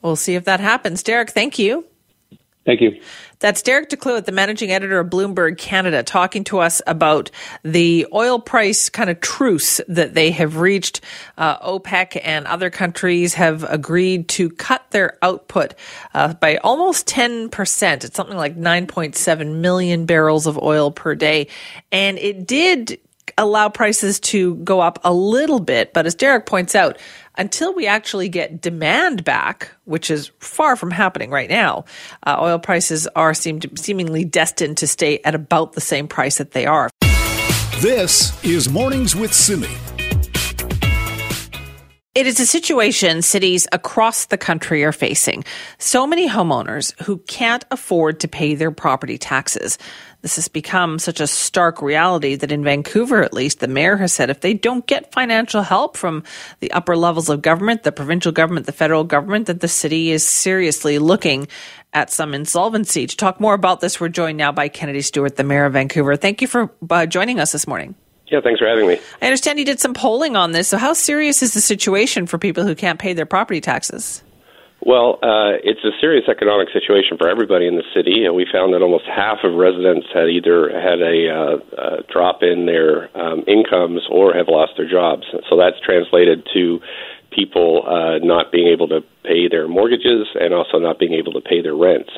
We'll see if that happens. Derek, thank you. Thank you. That's Derek DeCloet, the managing editor of Bloomberg Canada, talking to us about the oil price kind of truce that they have reached. OPEC and other countries have agreed to cut their output by almost 10%. It's something like 9.7 million barrels of oil per day. And it did allow prices to go up a little bit. But as Derek points out, until we actually get demand back, which is far from happening right now, oil prices are seemingly destined to stay at about the same price that they are. This is Mornings with Simi. It is a situation cities across the country are facing. So many homeowners who can't afford to pay their property taxes. This has become such a stark reality that in Vancouver, at least, the mayor has said if they don't get financial help from the upper levels of government, the provincial government, the federal government, that the city is seriously looking at some insolvency. To talk more about this, we're joined now by Kennedy Stewart, the mayor of Vancouver. Thank you for joining us this morning. Yeah, thanks for having me. I understand you did some polling on this. So how serious is the situation for people who can't pay their property taxes? Well, it's a serious economic situation for everybody in the city. And we found that almost half of residents had either had a drop in their incomes or have lost their jobs. So that's translated to people not being able to pay their mortgages and also not being able to pay their rents.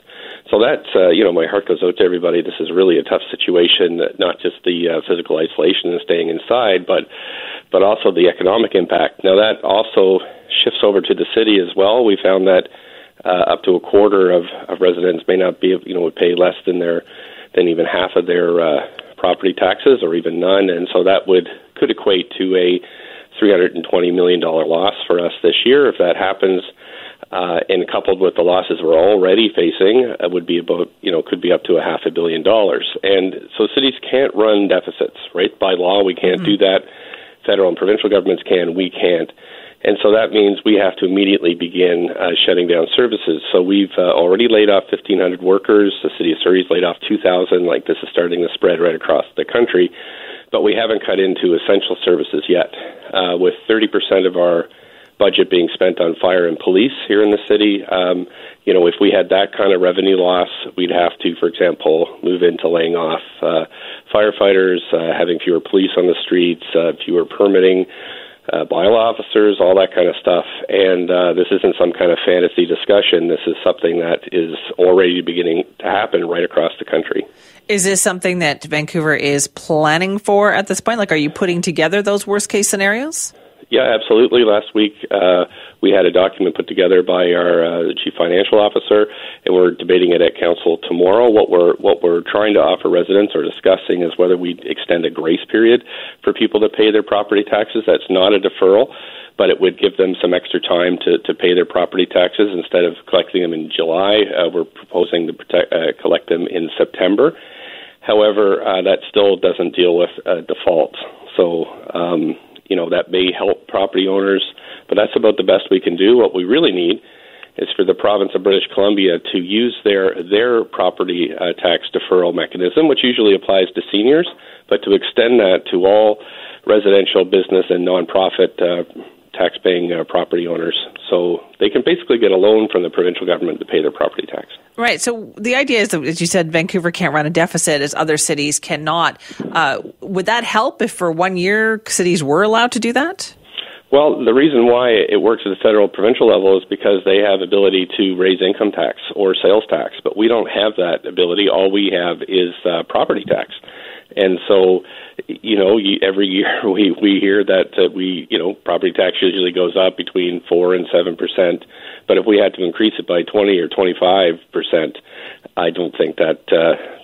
So that's, you know, my heart goes out to everybody. This is really a tough situation, not just the physical isolation and staying inside, but also the economic impact. Now, that also shifts over to the city as well. We found that up to a quarter of residents may not be, you know, would pay less than even half of their property taxes or even none. And so that could equate to a $320 million loss for us this year. If that happens, and coupled with the losses we're already facing, would be about, you know, could be up to $500 million. And so cities can't run deficits, right? By law, we can't do that. Federal and provincial governments can, we can't. And so that means we have to immediately begin shutting down services. So we've already laid off 1,500 workers. The city of Surrey's laid off 2,000. Like, this is starting to spread right across the country. But we haven't cut into essential services yet. With 30% of our budget being spent on fire and police here in the city, you know, if we had that kind of revenue loss, we'd have to, for example, move into laying off firefighters, having fewer police on the streets, fewer permitting, bylaw officers, all that kind of stuff. And this isn't some kind of fantasy discussion. This is something that is already beginning to happen right across the country. Is this something that Vancouver is planning for at this point? Like, are you putting together those worst-case scenarios? Yeah, absolutely. Last week, we had a document put together by our chief financial officer, and we're debating it at council tomorrow. What we're trying to offer residents or discussing is whether we extend a grace period for people to pay their property taxes. That's not a deferral, but it would give them some extra time to pay their property taxes. Instead of collecting them in July, we're proposing to collect them in September. However, that still doesn't deal with default. So, you know, that may help property owners, but that's about the best we can do. What we really need is for the province of British Columbia to use their property tax deferral mechanism, which usually applies to seniors, but to extend that to all residential, business, and nonprofit tax-paying property owners. So they can basically get a loan from the provincial government to pay their property tax. Right. So the idea is that, as you said, Vancouver can't run a deficit as other cities cannot. Would that help if for 1 year cities were allowed to do that? Well, the reason why it works at the federal provincial level is because they have ability to raise income tax or sales tax, but we don't have that ability. All we have is property tax. And so every year we hear that property tax usually goes up between 4% and 7%. But if we had to increase it by 20% or 25%, I don't think that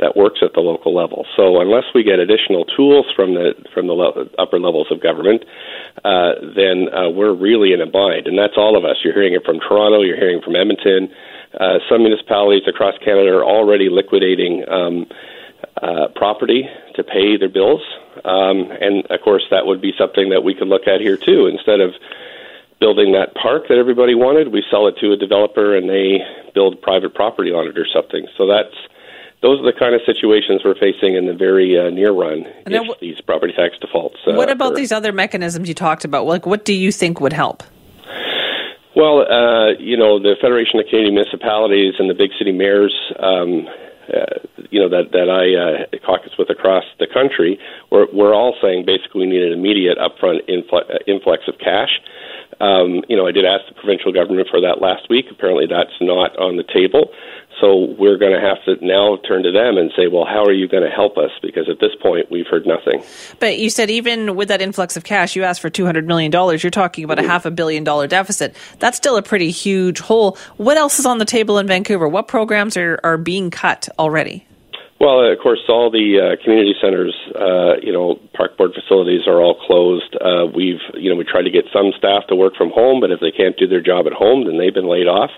that works at the local level. So unless we get additional tools from the upper levels of government, then we're really in a bind. And that's all of us. You're hearing it from Toronto. You're hearing from Edmonton. Some municipalities across Canada are already liquidating property to pay their bills. And, of course, that would be something that we could look at here, too. Instead of building that park that everybody wanted, we sell it to a developer and they build private property on it or something. So those are the kind of situations we're facing in the very near run if these property tax defaults. What about these other mechanisms you talked about? Like, what do you think would help? Well, the Federation of Canadian Municipalities and the big city mayors that I caucus with across the country, we're all saying basically we need an immediate upfront influx of cash. I did ask the provincial government for that last week. Apparently that's not on the table. So we're going to have to now turn to them and say, well, how are you going to help us? Because at this point, we've heard nothing. But you said even with that influx of cash, you asked for $200 million. You're talking about a $500 million deficit. That's still a pretty huge hole. What else is on the table in Vancouver? What programs are being cut already? Well, of course, all the community centers, park board facilities are all closed. We tried to get some staff to work from home, but if they can't do their job at home, then they've been laid off.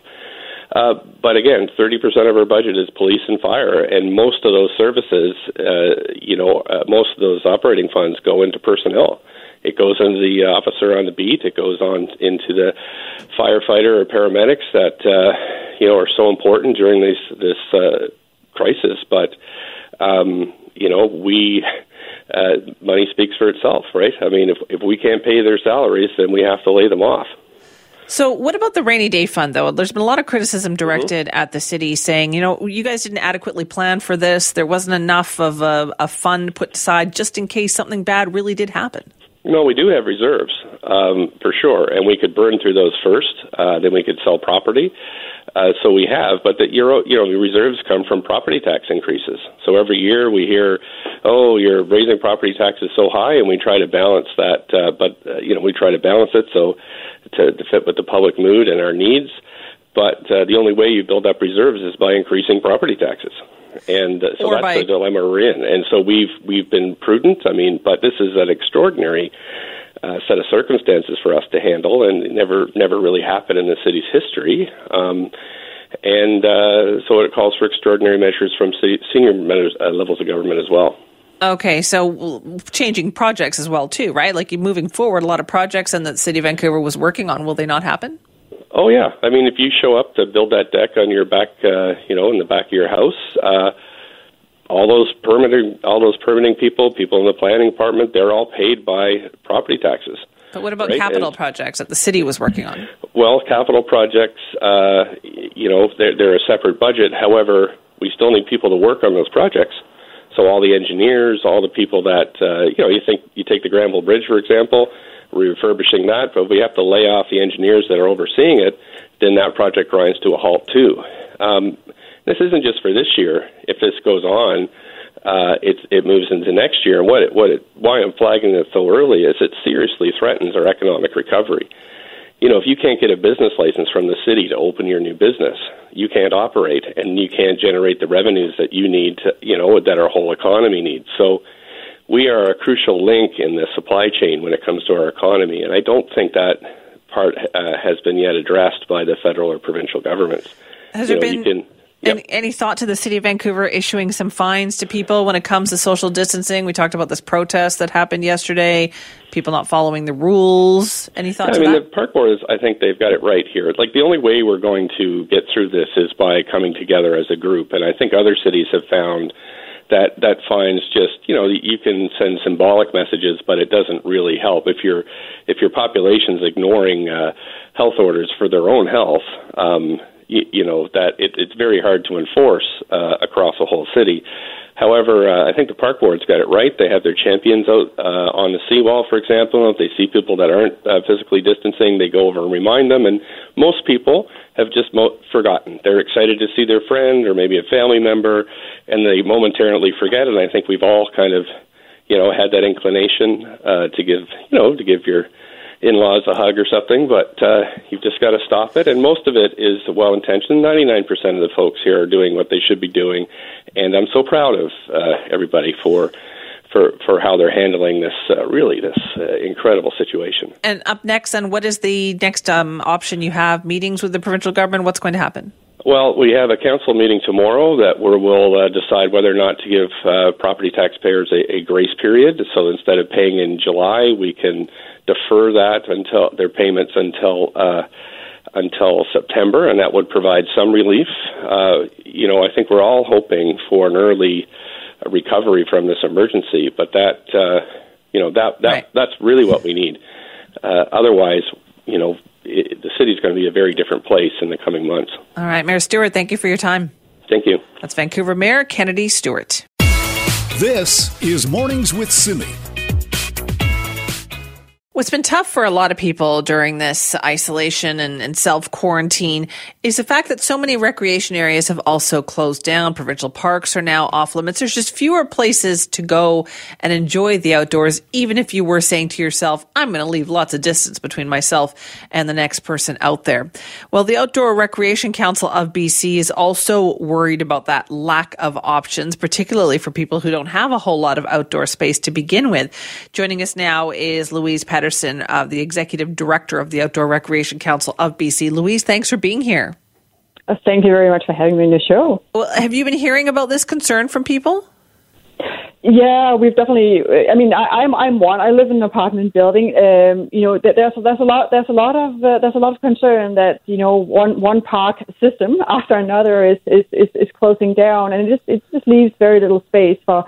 But again, 30% of our budget is police and fire, and most of those services, most of those operating funds go into personnel. It goes into the officer on the beat. It goes on into the firefighter or paramedics that are so important during this crisis. But money speaks for itself, right? I mean, if we can't pay their salaries, then we have to lay them off. So what about the rainy day fund, though? There's been a lot of criticism directed at the city saying, you guys didn't adequately plan for this. There wasn't enough of a fund put aside just in case something bad really did happen. No, we do have reserves, for sure, and we could burn through those first. Then we could sell property. So we have, but the reserves come from property tax increases. So every year we hear, oh, you're raising property taxes so high, and we try to balance that. We try to balance it so to fit with the public mood and our needs. But the only way you build up reserves is by increasing property taxes. And so that's the dilemma we're in. And so we've been prudent. I mean, but this is an extraordinary set of circumstances for us to handle, and it never really happened in the city's history. So it calls for extraordinary measures from senior levels of government as well. Okay, so changing projects as well too, right? Like moving forward, a lot of projects and that the City of Vancouver was working on, will they not happen? Oh, yeah. I mean, if you show up to build that deck on your back, in the back of your house, all those permitting people in the planning department, they're all paid by property taxes. But what about capital projects that the city was working on? Well, capital projects, they're a separate budget. However, we still need people to work on those projects. So all the engineers, all the people that, you take the Granville Bridge, for example, refurbishing that, but if we have to lay off the engineers that are overseeing it, then that project grinds to a halt too. This isn't just for this year. If this goes on, it moves into next year. And why I'm flagging it so early is it seriously threatens our economic recovery. If you can't get a business license from the city to open your new business, you can't operate and you can't generate the revenues that you need to, that our whole economy needs. So we are a crucial link in the supply chain when it comes to our economy, and I don't think that part has been yet addressed by the federal or provincial governments. Has any thought to the City of Vancouver issuing some fines to people when it comes to social distancing? We talked about this protest that happened yesterday, people not following the rules. Any thoughts to that? The park board, I think they've got it right here. Like, the only way we're going to get through this is by coming together as a group, and I think other cities have found that fines just, you can send symbolic messages, but it doesn't really help. If your population's ignoring health orders for their own health, that it's very hard to enforce across the whole city. However, I think the park board's got it right. They have their champions out on the seawall, for example. If they see people that aren't physically distancing, they go over and remind them. And most people have just forgotten. They're excited to see their friend or maybe a family member, and they momentarily forget. And I think we've all kind of you know, had that inclination to give, you know, to give your in-laws a hug or something, but you've just got to stop it. And most of it is well-intentioned. 99% of the folks here are doing what they should be doing, and I'm so proud of everybody for how they're handling this, really, this incredible situation. And up next, and what is the next option you have? Meetings with the provincial government? What's going to happen? Well, we have a council meeting tomorrow that we'll decide whether or not to give property taxpayers a grace period. So instead of paying in July, we can defer that until their payments until September, and that would provide some relief. You know, I think we're all hoping for an early recovery from this emergency, but that you know, that's really what we need. Otherwise, you know, the city's going to be a very different place in the coming months. All right, Mayor Stewart, thank you for your time. Thank you. That's Vancouver Mayor Kennedy Stewart. This is Mornings with Simi. What's been tough for a lot of people during this isolation and self-quarantine is the fact that so many recreation areas have also closed down. Provincial parks are now off limits. There's just fewer places to go and enjoy the outdoors, even if you were saying to yourself, I'm going to leave lots of distance between myself and the next person out there. Well, the Outdoor Recreation Council of BC is also worried about that lack of options, particularly for people who don't have a whole lot of outdoor space to begin with. Joining us now is Louise Patterson, the Executive Director of the Outdoor Recreation Council of BC. Louise, thanks for being here. Thank you very much for having me on the show. Well, have you been hearing about this concern from people? Yeah, we've definitely. I mean, I'm one. I live in an apartment building. You know, there's a lot of concern that, you know, one park system after another is closing down, and it just leaves very little space for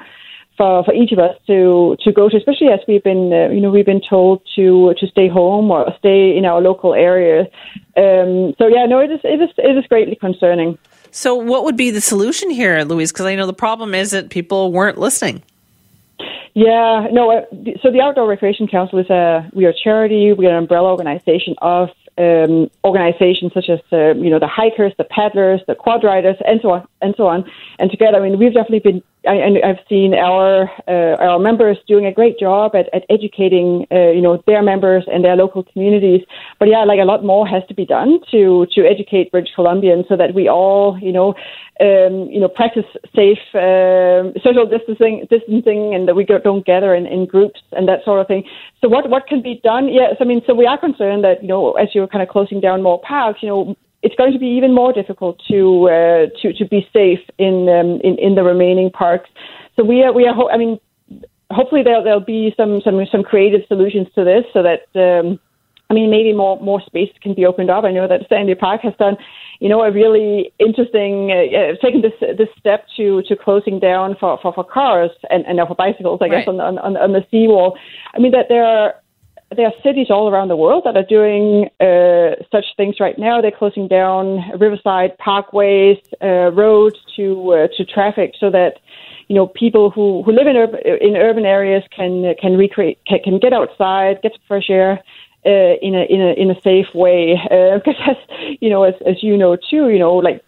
each of us to go to, especially as we've been, you know, we've been told to stay home or stay in our local area. It is greatly concerning. So what would be the solution here, Louise? Because I know the problem is that people weren't listening. Yeah, no. So the Outdoor Recreation Council we are a charity. We are an umbrella organization of organizations such as, you know, the hikers, the paddlers, the quad riders, and so on. And together, I mean, we've definitely been. I've seen our members doing a great job at educating, you know, their members and their local communities. But yeah, like a lot more has to be done to educate British Columbians so that we all, you know, practice safe social distancing, and that we don't gather in groups and that sort of thing. So what can be done? Yes, I mean, so we are concerned that, you know, as you're kind of closing down more parks, you know, it's going to be even more difficult to be safe in the remaining parks. So hopefully there'll be some creative solutions to this, so that maybe more space can be opened up. I know that Stanley Park has done, you know, a really interesting taking this step to closing down for cars and for bicycles, I guess, on the seawall. I mean, that there are cities all around the world that are doing such things right now. They're closing down riverside parkways, roads to traffic, so that, you know, people who live in urban areas can get outside, get some fresh air in a safe way. Because as you know too, you know, like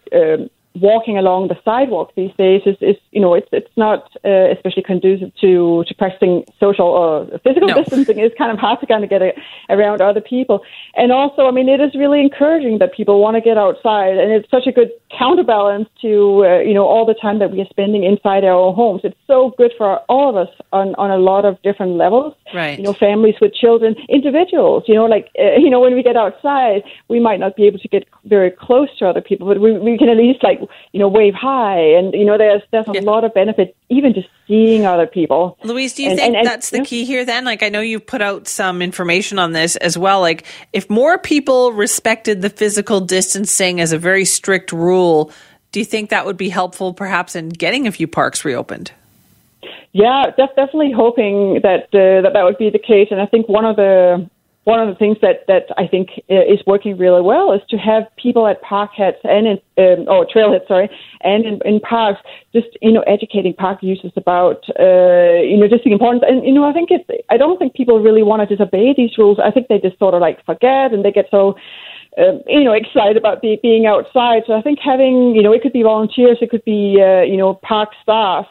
walking along the sidewalk these days is you know, it's not especially conducive to practicing social or physical distancing. It's kind of hard to kind of get around other people. And also, I mean, it is really encouraging that people want to get outside, and it's such a good counterbalance to, you know, all the time that we are spending inside our homes. It's so good for all of us on a lot of different levels. Right. You know, families with children, individuals, you know, like, you know, when we get outside, we might not be able to get very close to other people, but we can at least, like, you know, wave hi, and, you know, there's a lot of benefit even just seeing other people. Louise, do you think that's the key here then? Like, I know you've put out some information on this as well. Like, if more people respected the physical distancing as a very strict rule, do you think that would be helpful perhaps in getting a few parks reopened? Yeah, definitely hoping that would be the case. And I think one of the things that I think is working really well is to have people at parkheads and trailheads, and in parks, just, you know, educating park users about, you know, just the importance. And, you know, I think I don't think people really want to disobey these rules. I think they just sort of like forget, and they get so, you know, excited about being outside. So I think having, you know, it could be volunteers, it could be, you know, park staff,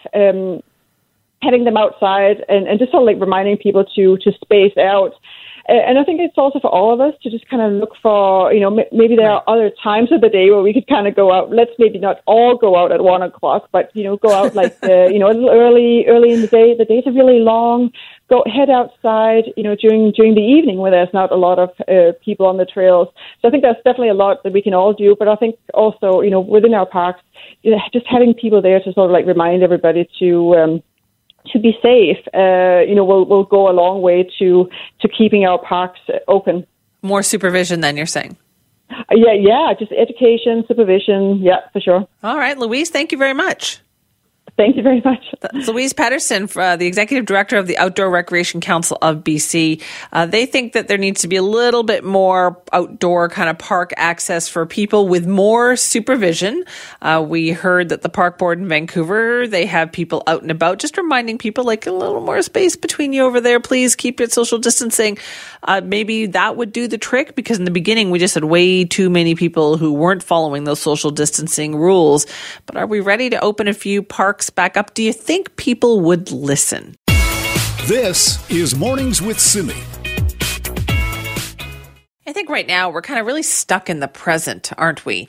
petting them outside and just sort of like reminding people to space out. And I think it's also for all of us to just kind of look for, you know, maybe there are other times of the day where we could kind of go out. Let's maybe not all go out at 1 o'clock, but, you know, go out like, you know, a little early in the day. The days are really long. Go head outside, you know, during the evening where there's not a lot of people on the trails. So I think there's definitely a lot that we can all do. But I think also, you know, within our parks, you know, just having people there to sort of like remind everybody to be safe, you know, will go a long way to keeping our parks open. More supervision than you're saying. Yeah, just education, supervision, yeah, for sure. All right, Louise, thank you very much. Thank you very much. That's Louise Patterson, the Executive Director of the Outdoor Recreation Council of BC. They think that there needs to be a little bit more outdoor kind of park access for people with more supervision. We heard that the park board in Vancouver, they have people out and about, just reminding people like a little more space between you over there. Please keep your social distancing. Maybe that would do the trick, because in the beginning we just had way too many people who weren't following those social distancing rules. But are we ready to open a few parks back up? Do you think people would listen? This is Mornings with Simi. I think right now we're kind of really stuck in the present, aren't we?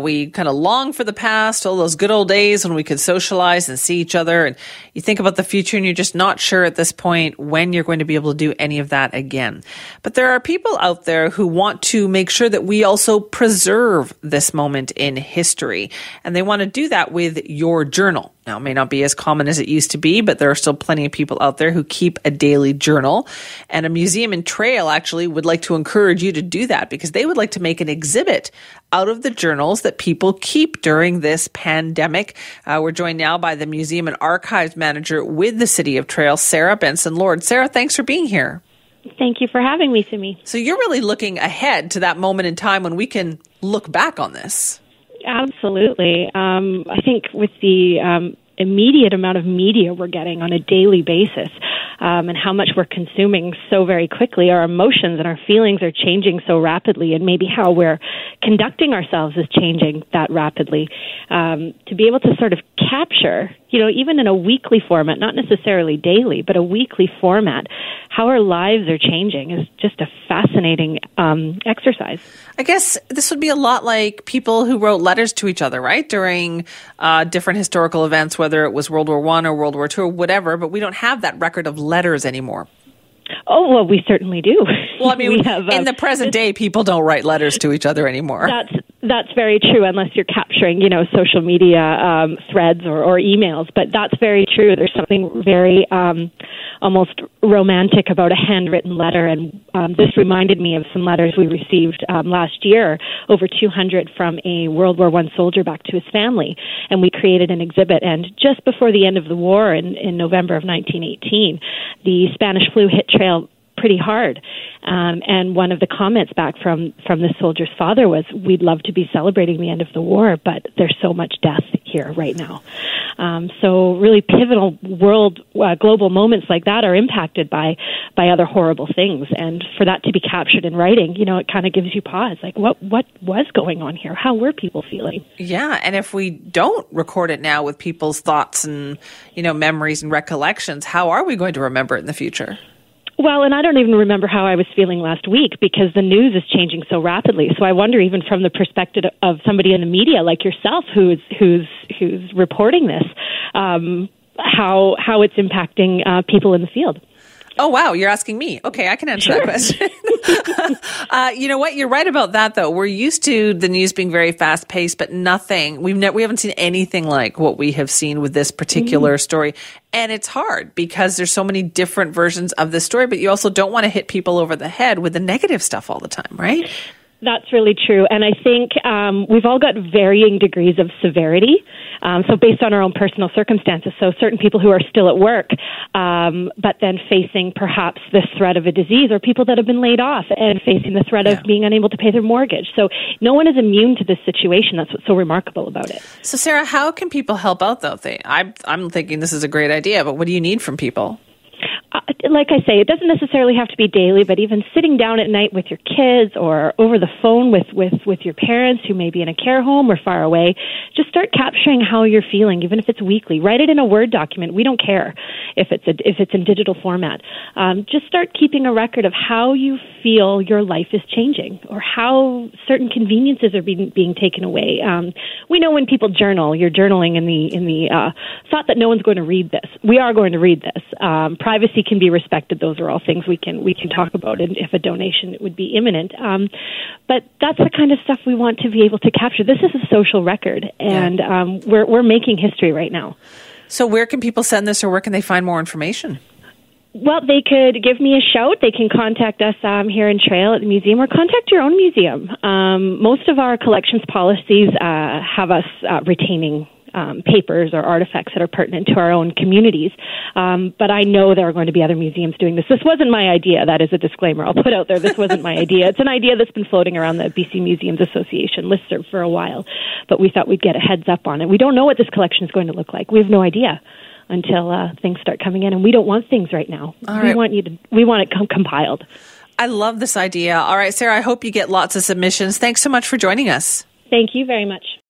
We kind of long for the past, all those good old days when we could socialize and see each other. And you think about the future and you're just not sure at this point when you're going to be able to do any of that again. But there are people out there who want to make sure that we also preserve this moment in history. And they want to do that with your journal. Now, it may not be as common as it used to be, but there are still plenty of people out there who keep a daily journal. And a museum in Trail actually would like to encourage you to do that, because they would like to make an exhibit out of the journals that people keep during this pandemic. We're joined now by the Museum and Archives Manager with the City of Trail, Sarah Benson-Lord. Sarah, thanks for being here. Thank you for having me, Simi. So you're really looking ahead to that moment in time when we can look back on this. Absolutely. I think with the immediate amount of media we're getting on a daily basis, and how much we're consuming so very quickly, our emotions and our feelings are changing so rapidly, and maybe how we're conducting ourselves is changing that rapidly. To be able to sort of capture, you know, even in a weekly format, not necessarily daily, but a weekly format, how our lives are changing is just a fascinating exercise. I guess this would be a lot like people who wrote letters to each other, right, during different historical events, whether it was World War I or World War II or whatever, but we don't have that record of letters anymore. Oh, well, we certainly do. Well, I mean, we have, in the present day, people don't write letters to each other anymore. That's very true, unless you're capturing, you know, social media threads or emails. But that's very true. There's something very almost romantic about a handwritten letter. And this reminded me of some letters we received last year, over 200 from a World War I soldier back to his family. And we created an exhibit. And just before the end of the war in November of 1918, the Spanish flu hit Trail pretty hard. And one of the comments back from the soldier's father was, "We'd love to be celebrating the end of the war, but there's so much death here right now." So really pivotal global moments like that are impacted by other horrible things. And for that to be captured in writing, you know, it kind of gives you pause. Like, what was going on here? How were people feeling? Yeah. And if we don't record it now with people's thoughts and, you know, memories and recollections, how are we going to remember it in the future? Well, and I don't even remember how I was feeling last week, because the news is changing so rapidly. So I wonder, even from the perspective of somebody in the media like yourself, who's reporting this, how it's impacting people in the field. Oh, wow. You're asking me. Okay, I can answer that question. You know what? You're right about that, though. We're used to the news being very fast-paced, but nothing. We haven't seen anything like what we have seen with this particular story. And it's hard because there's so many different versions of this story, but you also don't want to hit people over the head with the negative stuff all the time, right? That's really true. And I think we've all got varying degrees of severity. So based on our own personal circumstances, so certain people who are still at work, but then facing perhaps the threat of a disease, or people that have been laid off and facing the threat of being unable to pay their mortgage. So no one is immune to this situation. That's what's so remarkable about it. So Sarah, how can people help out though? I'm thinking this is a great idea, but what do you need from people? like I say, it doesn't necessarily have to be daily, but even sitting down at night with your kids or over the phone with your parents who may be in a care home or far away, just start capturing how you're feeling, even if it's weekly. Write it in a Word document. We don't care if it's in digital format. Just start keeping a record of how you feel your life is changing or how certain conveniences are being taken away. We know when people journal, you're journaling in the thought that no one's going to read this. We are going to read this. Privacy can be respected. Those are all things we can talk about, and if a donation, it would be imminent. But that's the kind of stuff we want to be able to capture. This is a social record, and we're making history right now. So where can people send this, or where can they find more information? Well, they could give me a shout. They can contact us here in Trail at the museum, or contact your own museum. Most of our collections policies have us retaining papers or artifacts that are pertinent to our own communities. But I know there are going to be other museums doing this. This wasn't my idea. That is a disclaimer I'll put out there. This wasn't my idea. It's an idea that's been floating around the BC Museums Association listserv for a while, but we thought we'd get a heads up on it. We don't know what this collection is going to look like. We have no idea until things start coming in, and we don't want things right now. We want it compiled. I love this idea. All right, Sarah, I hope you get lots of submissions. Thanks so much for joining us. Thank you very much.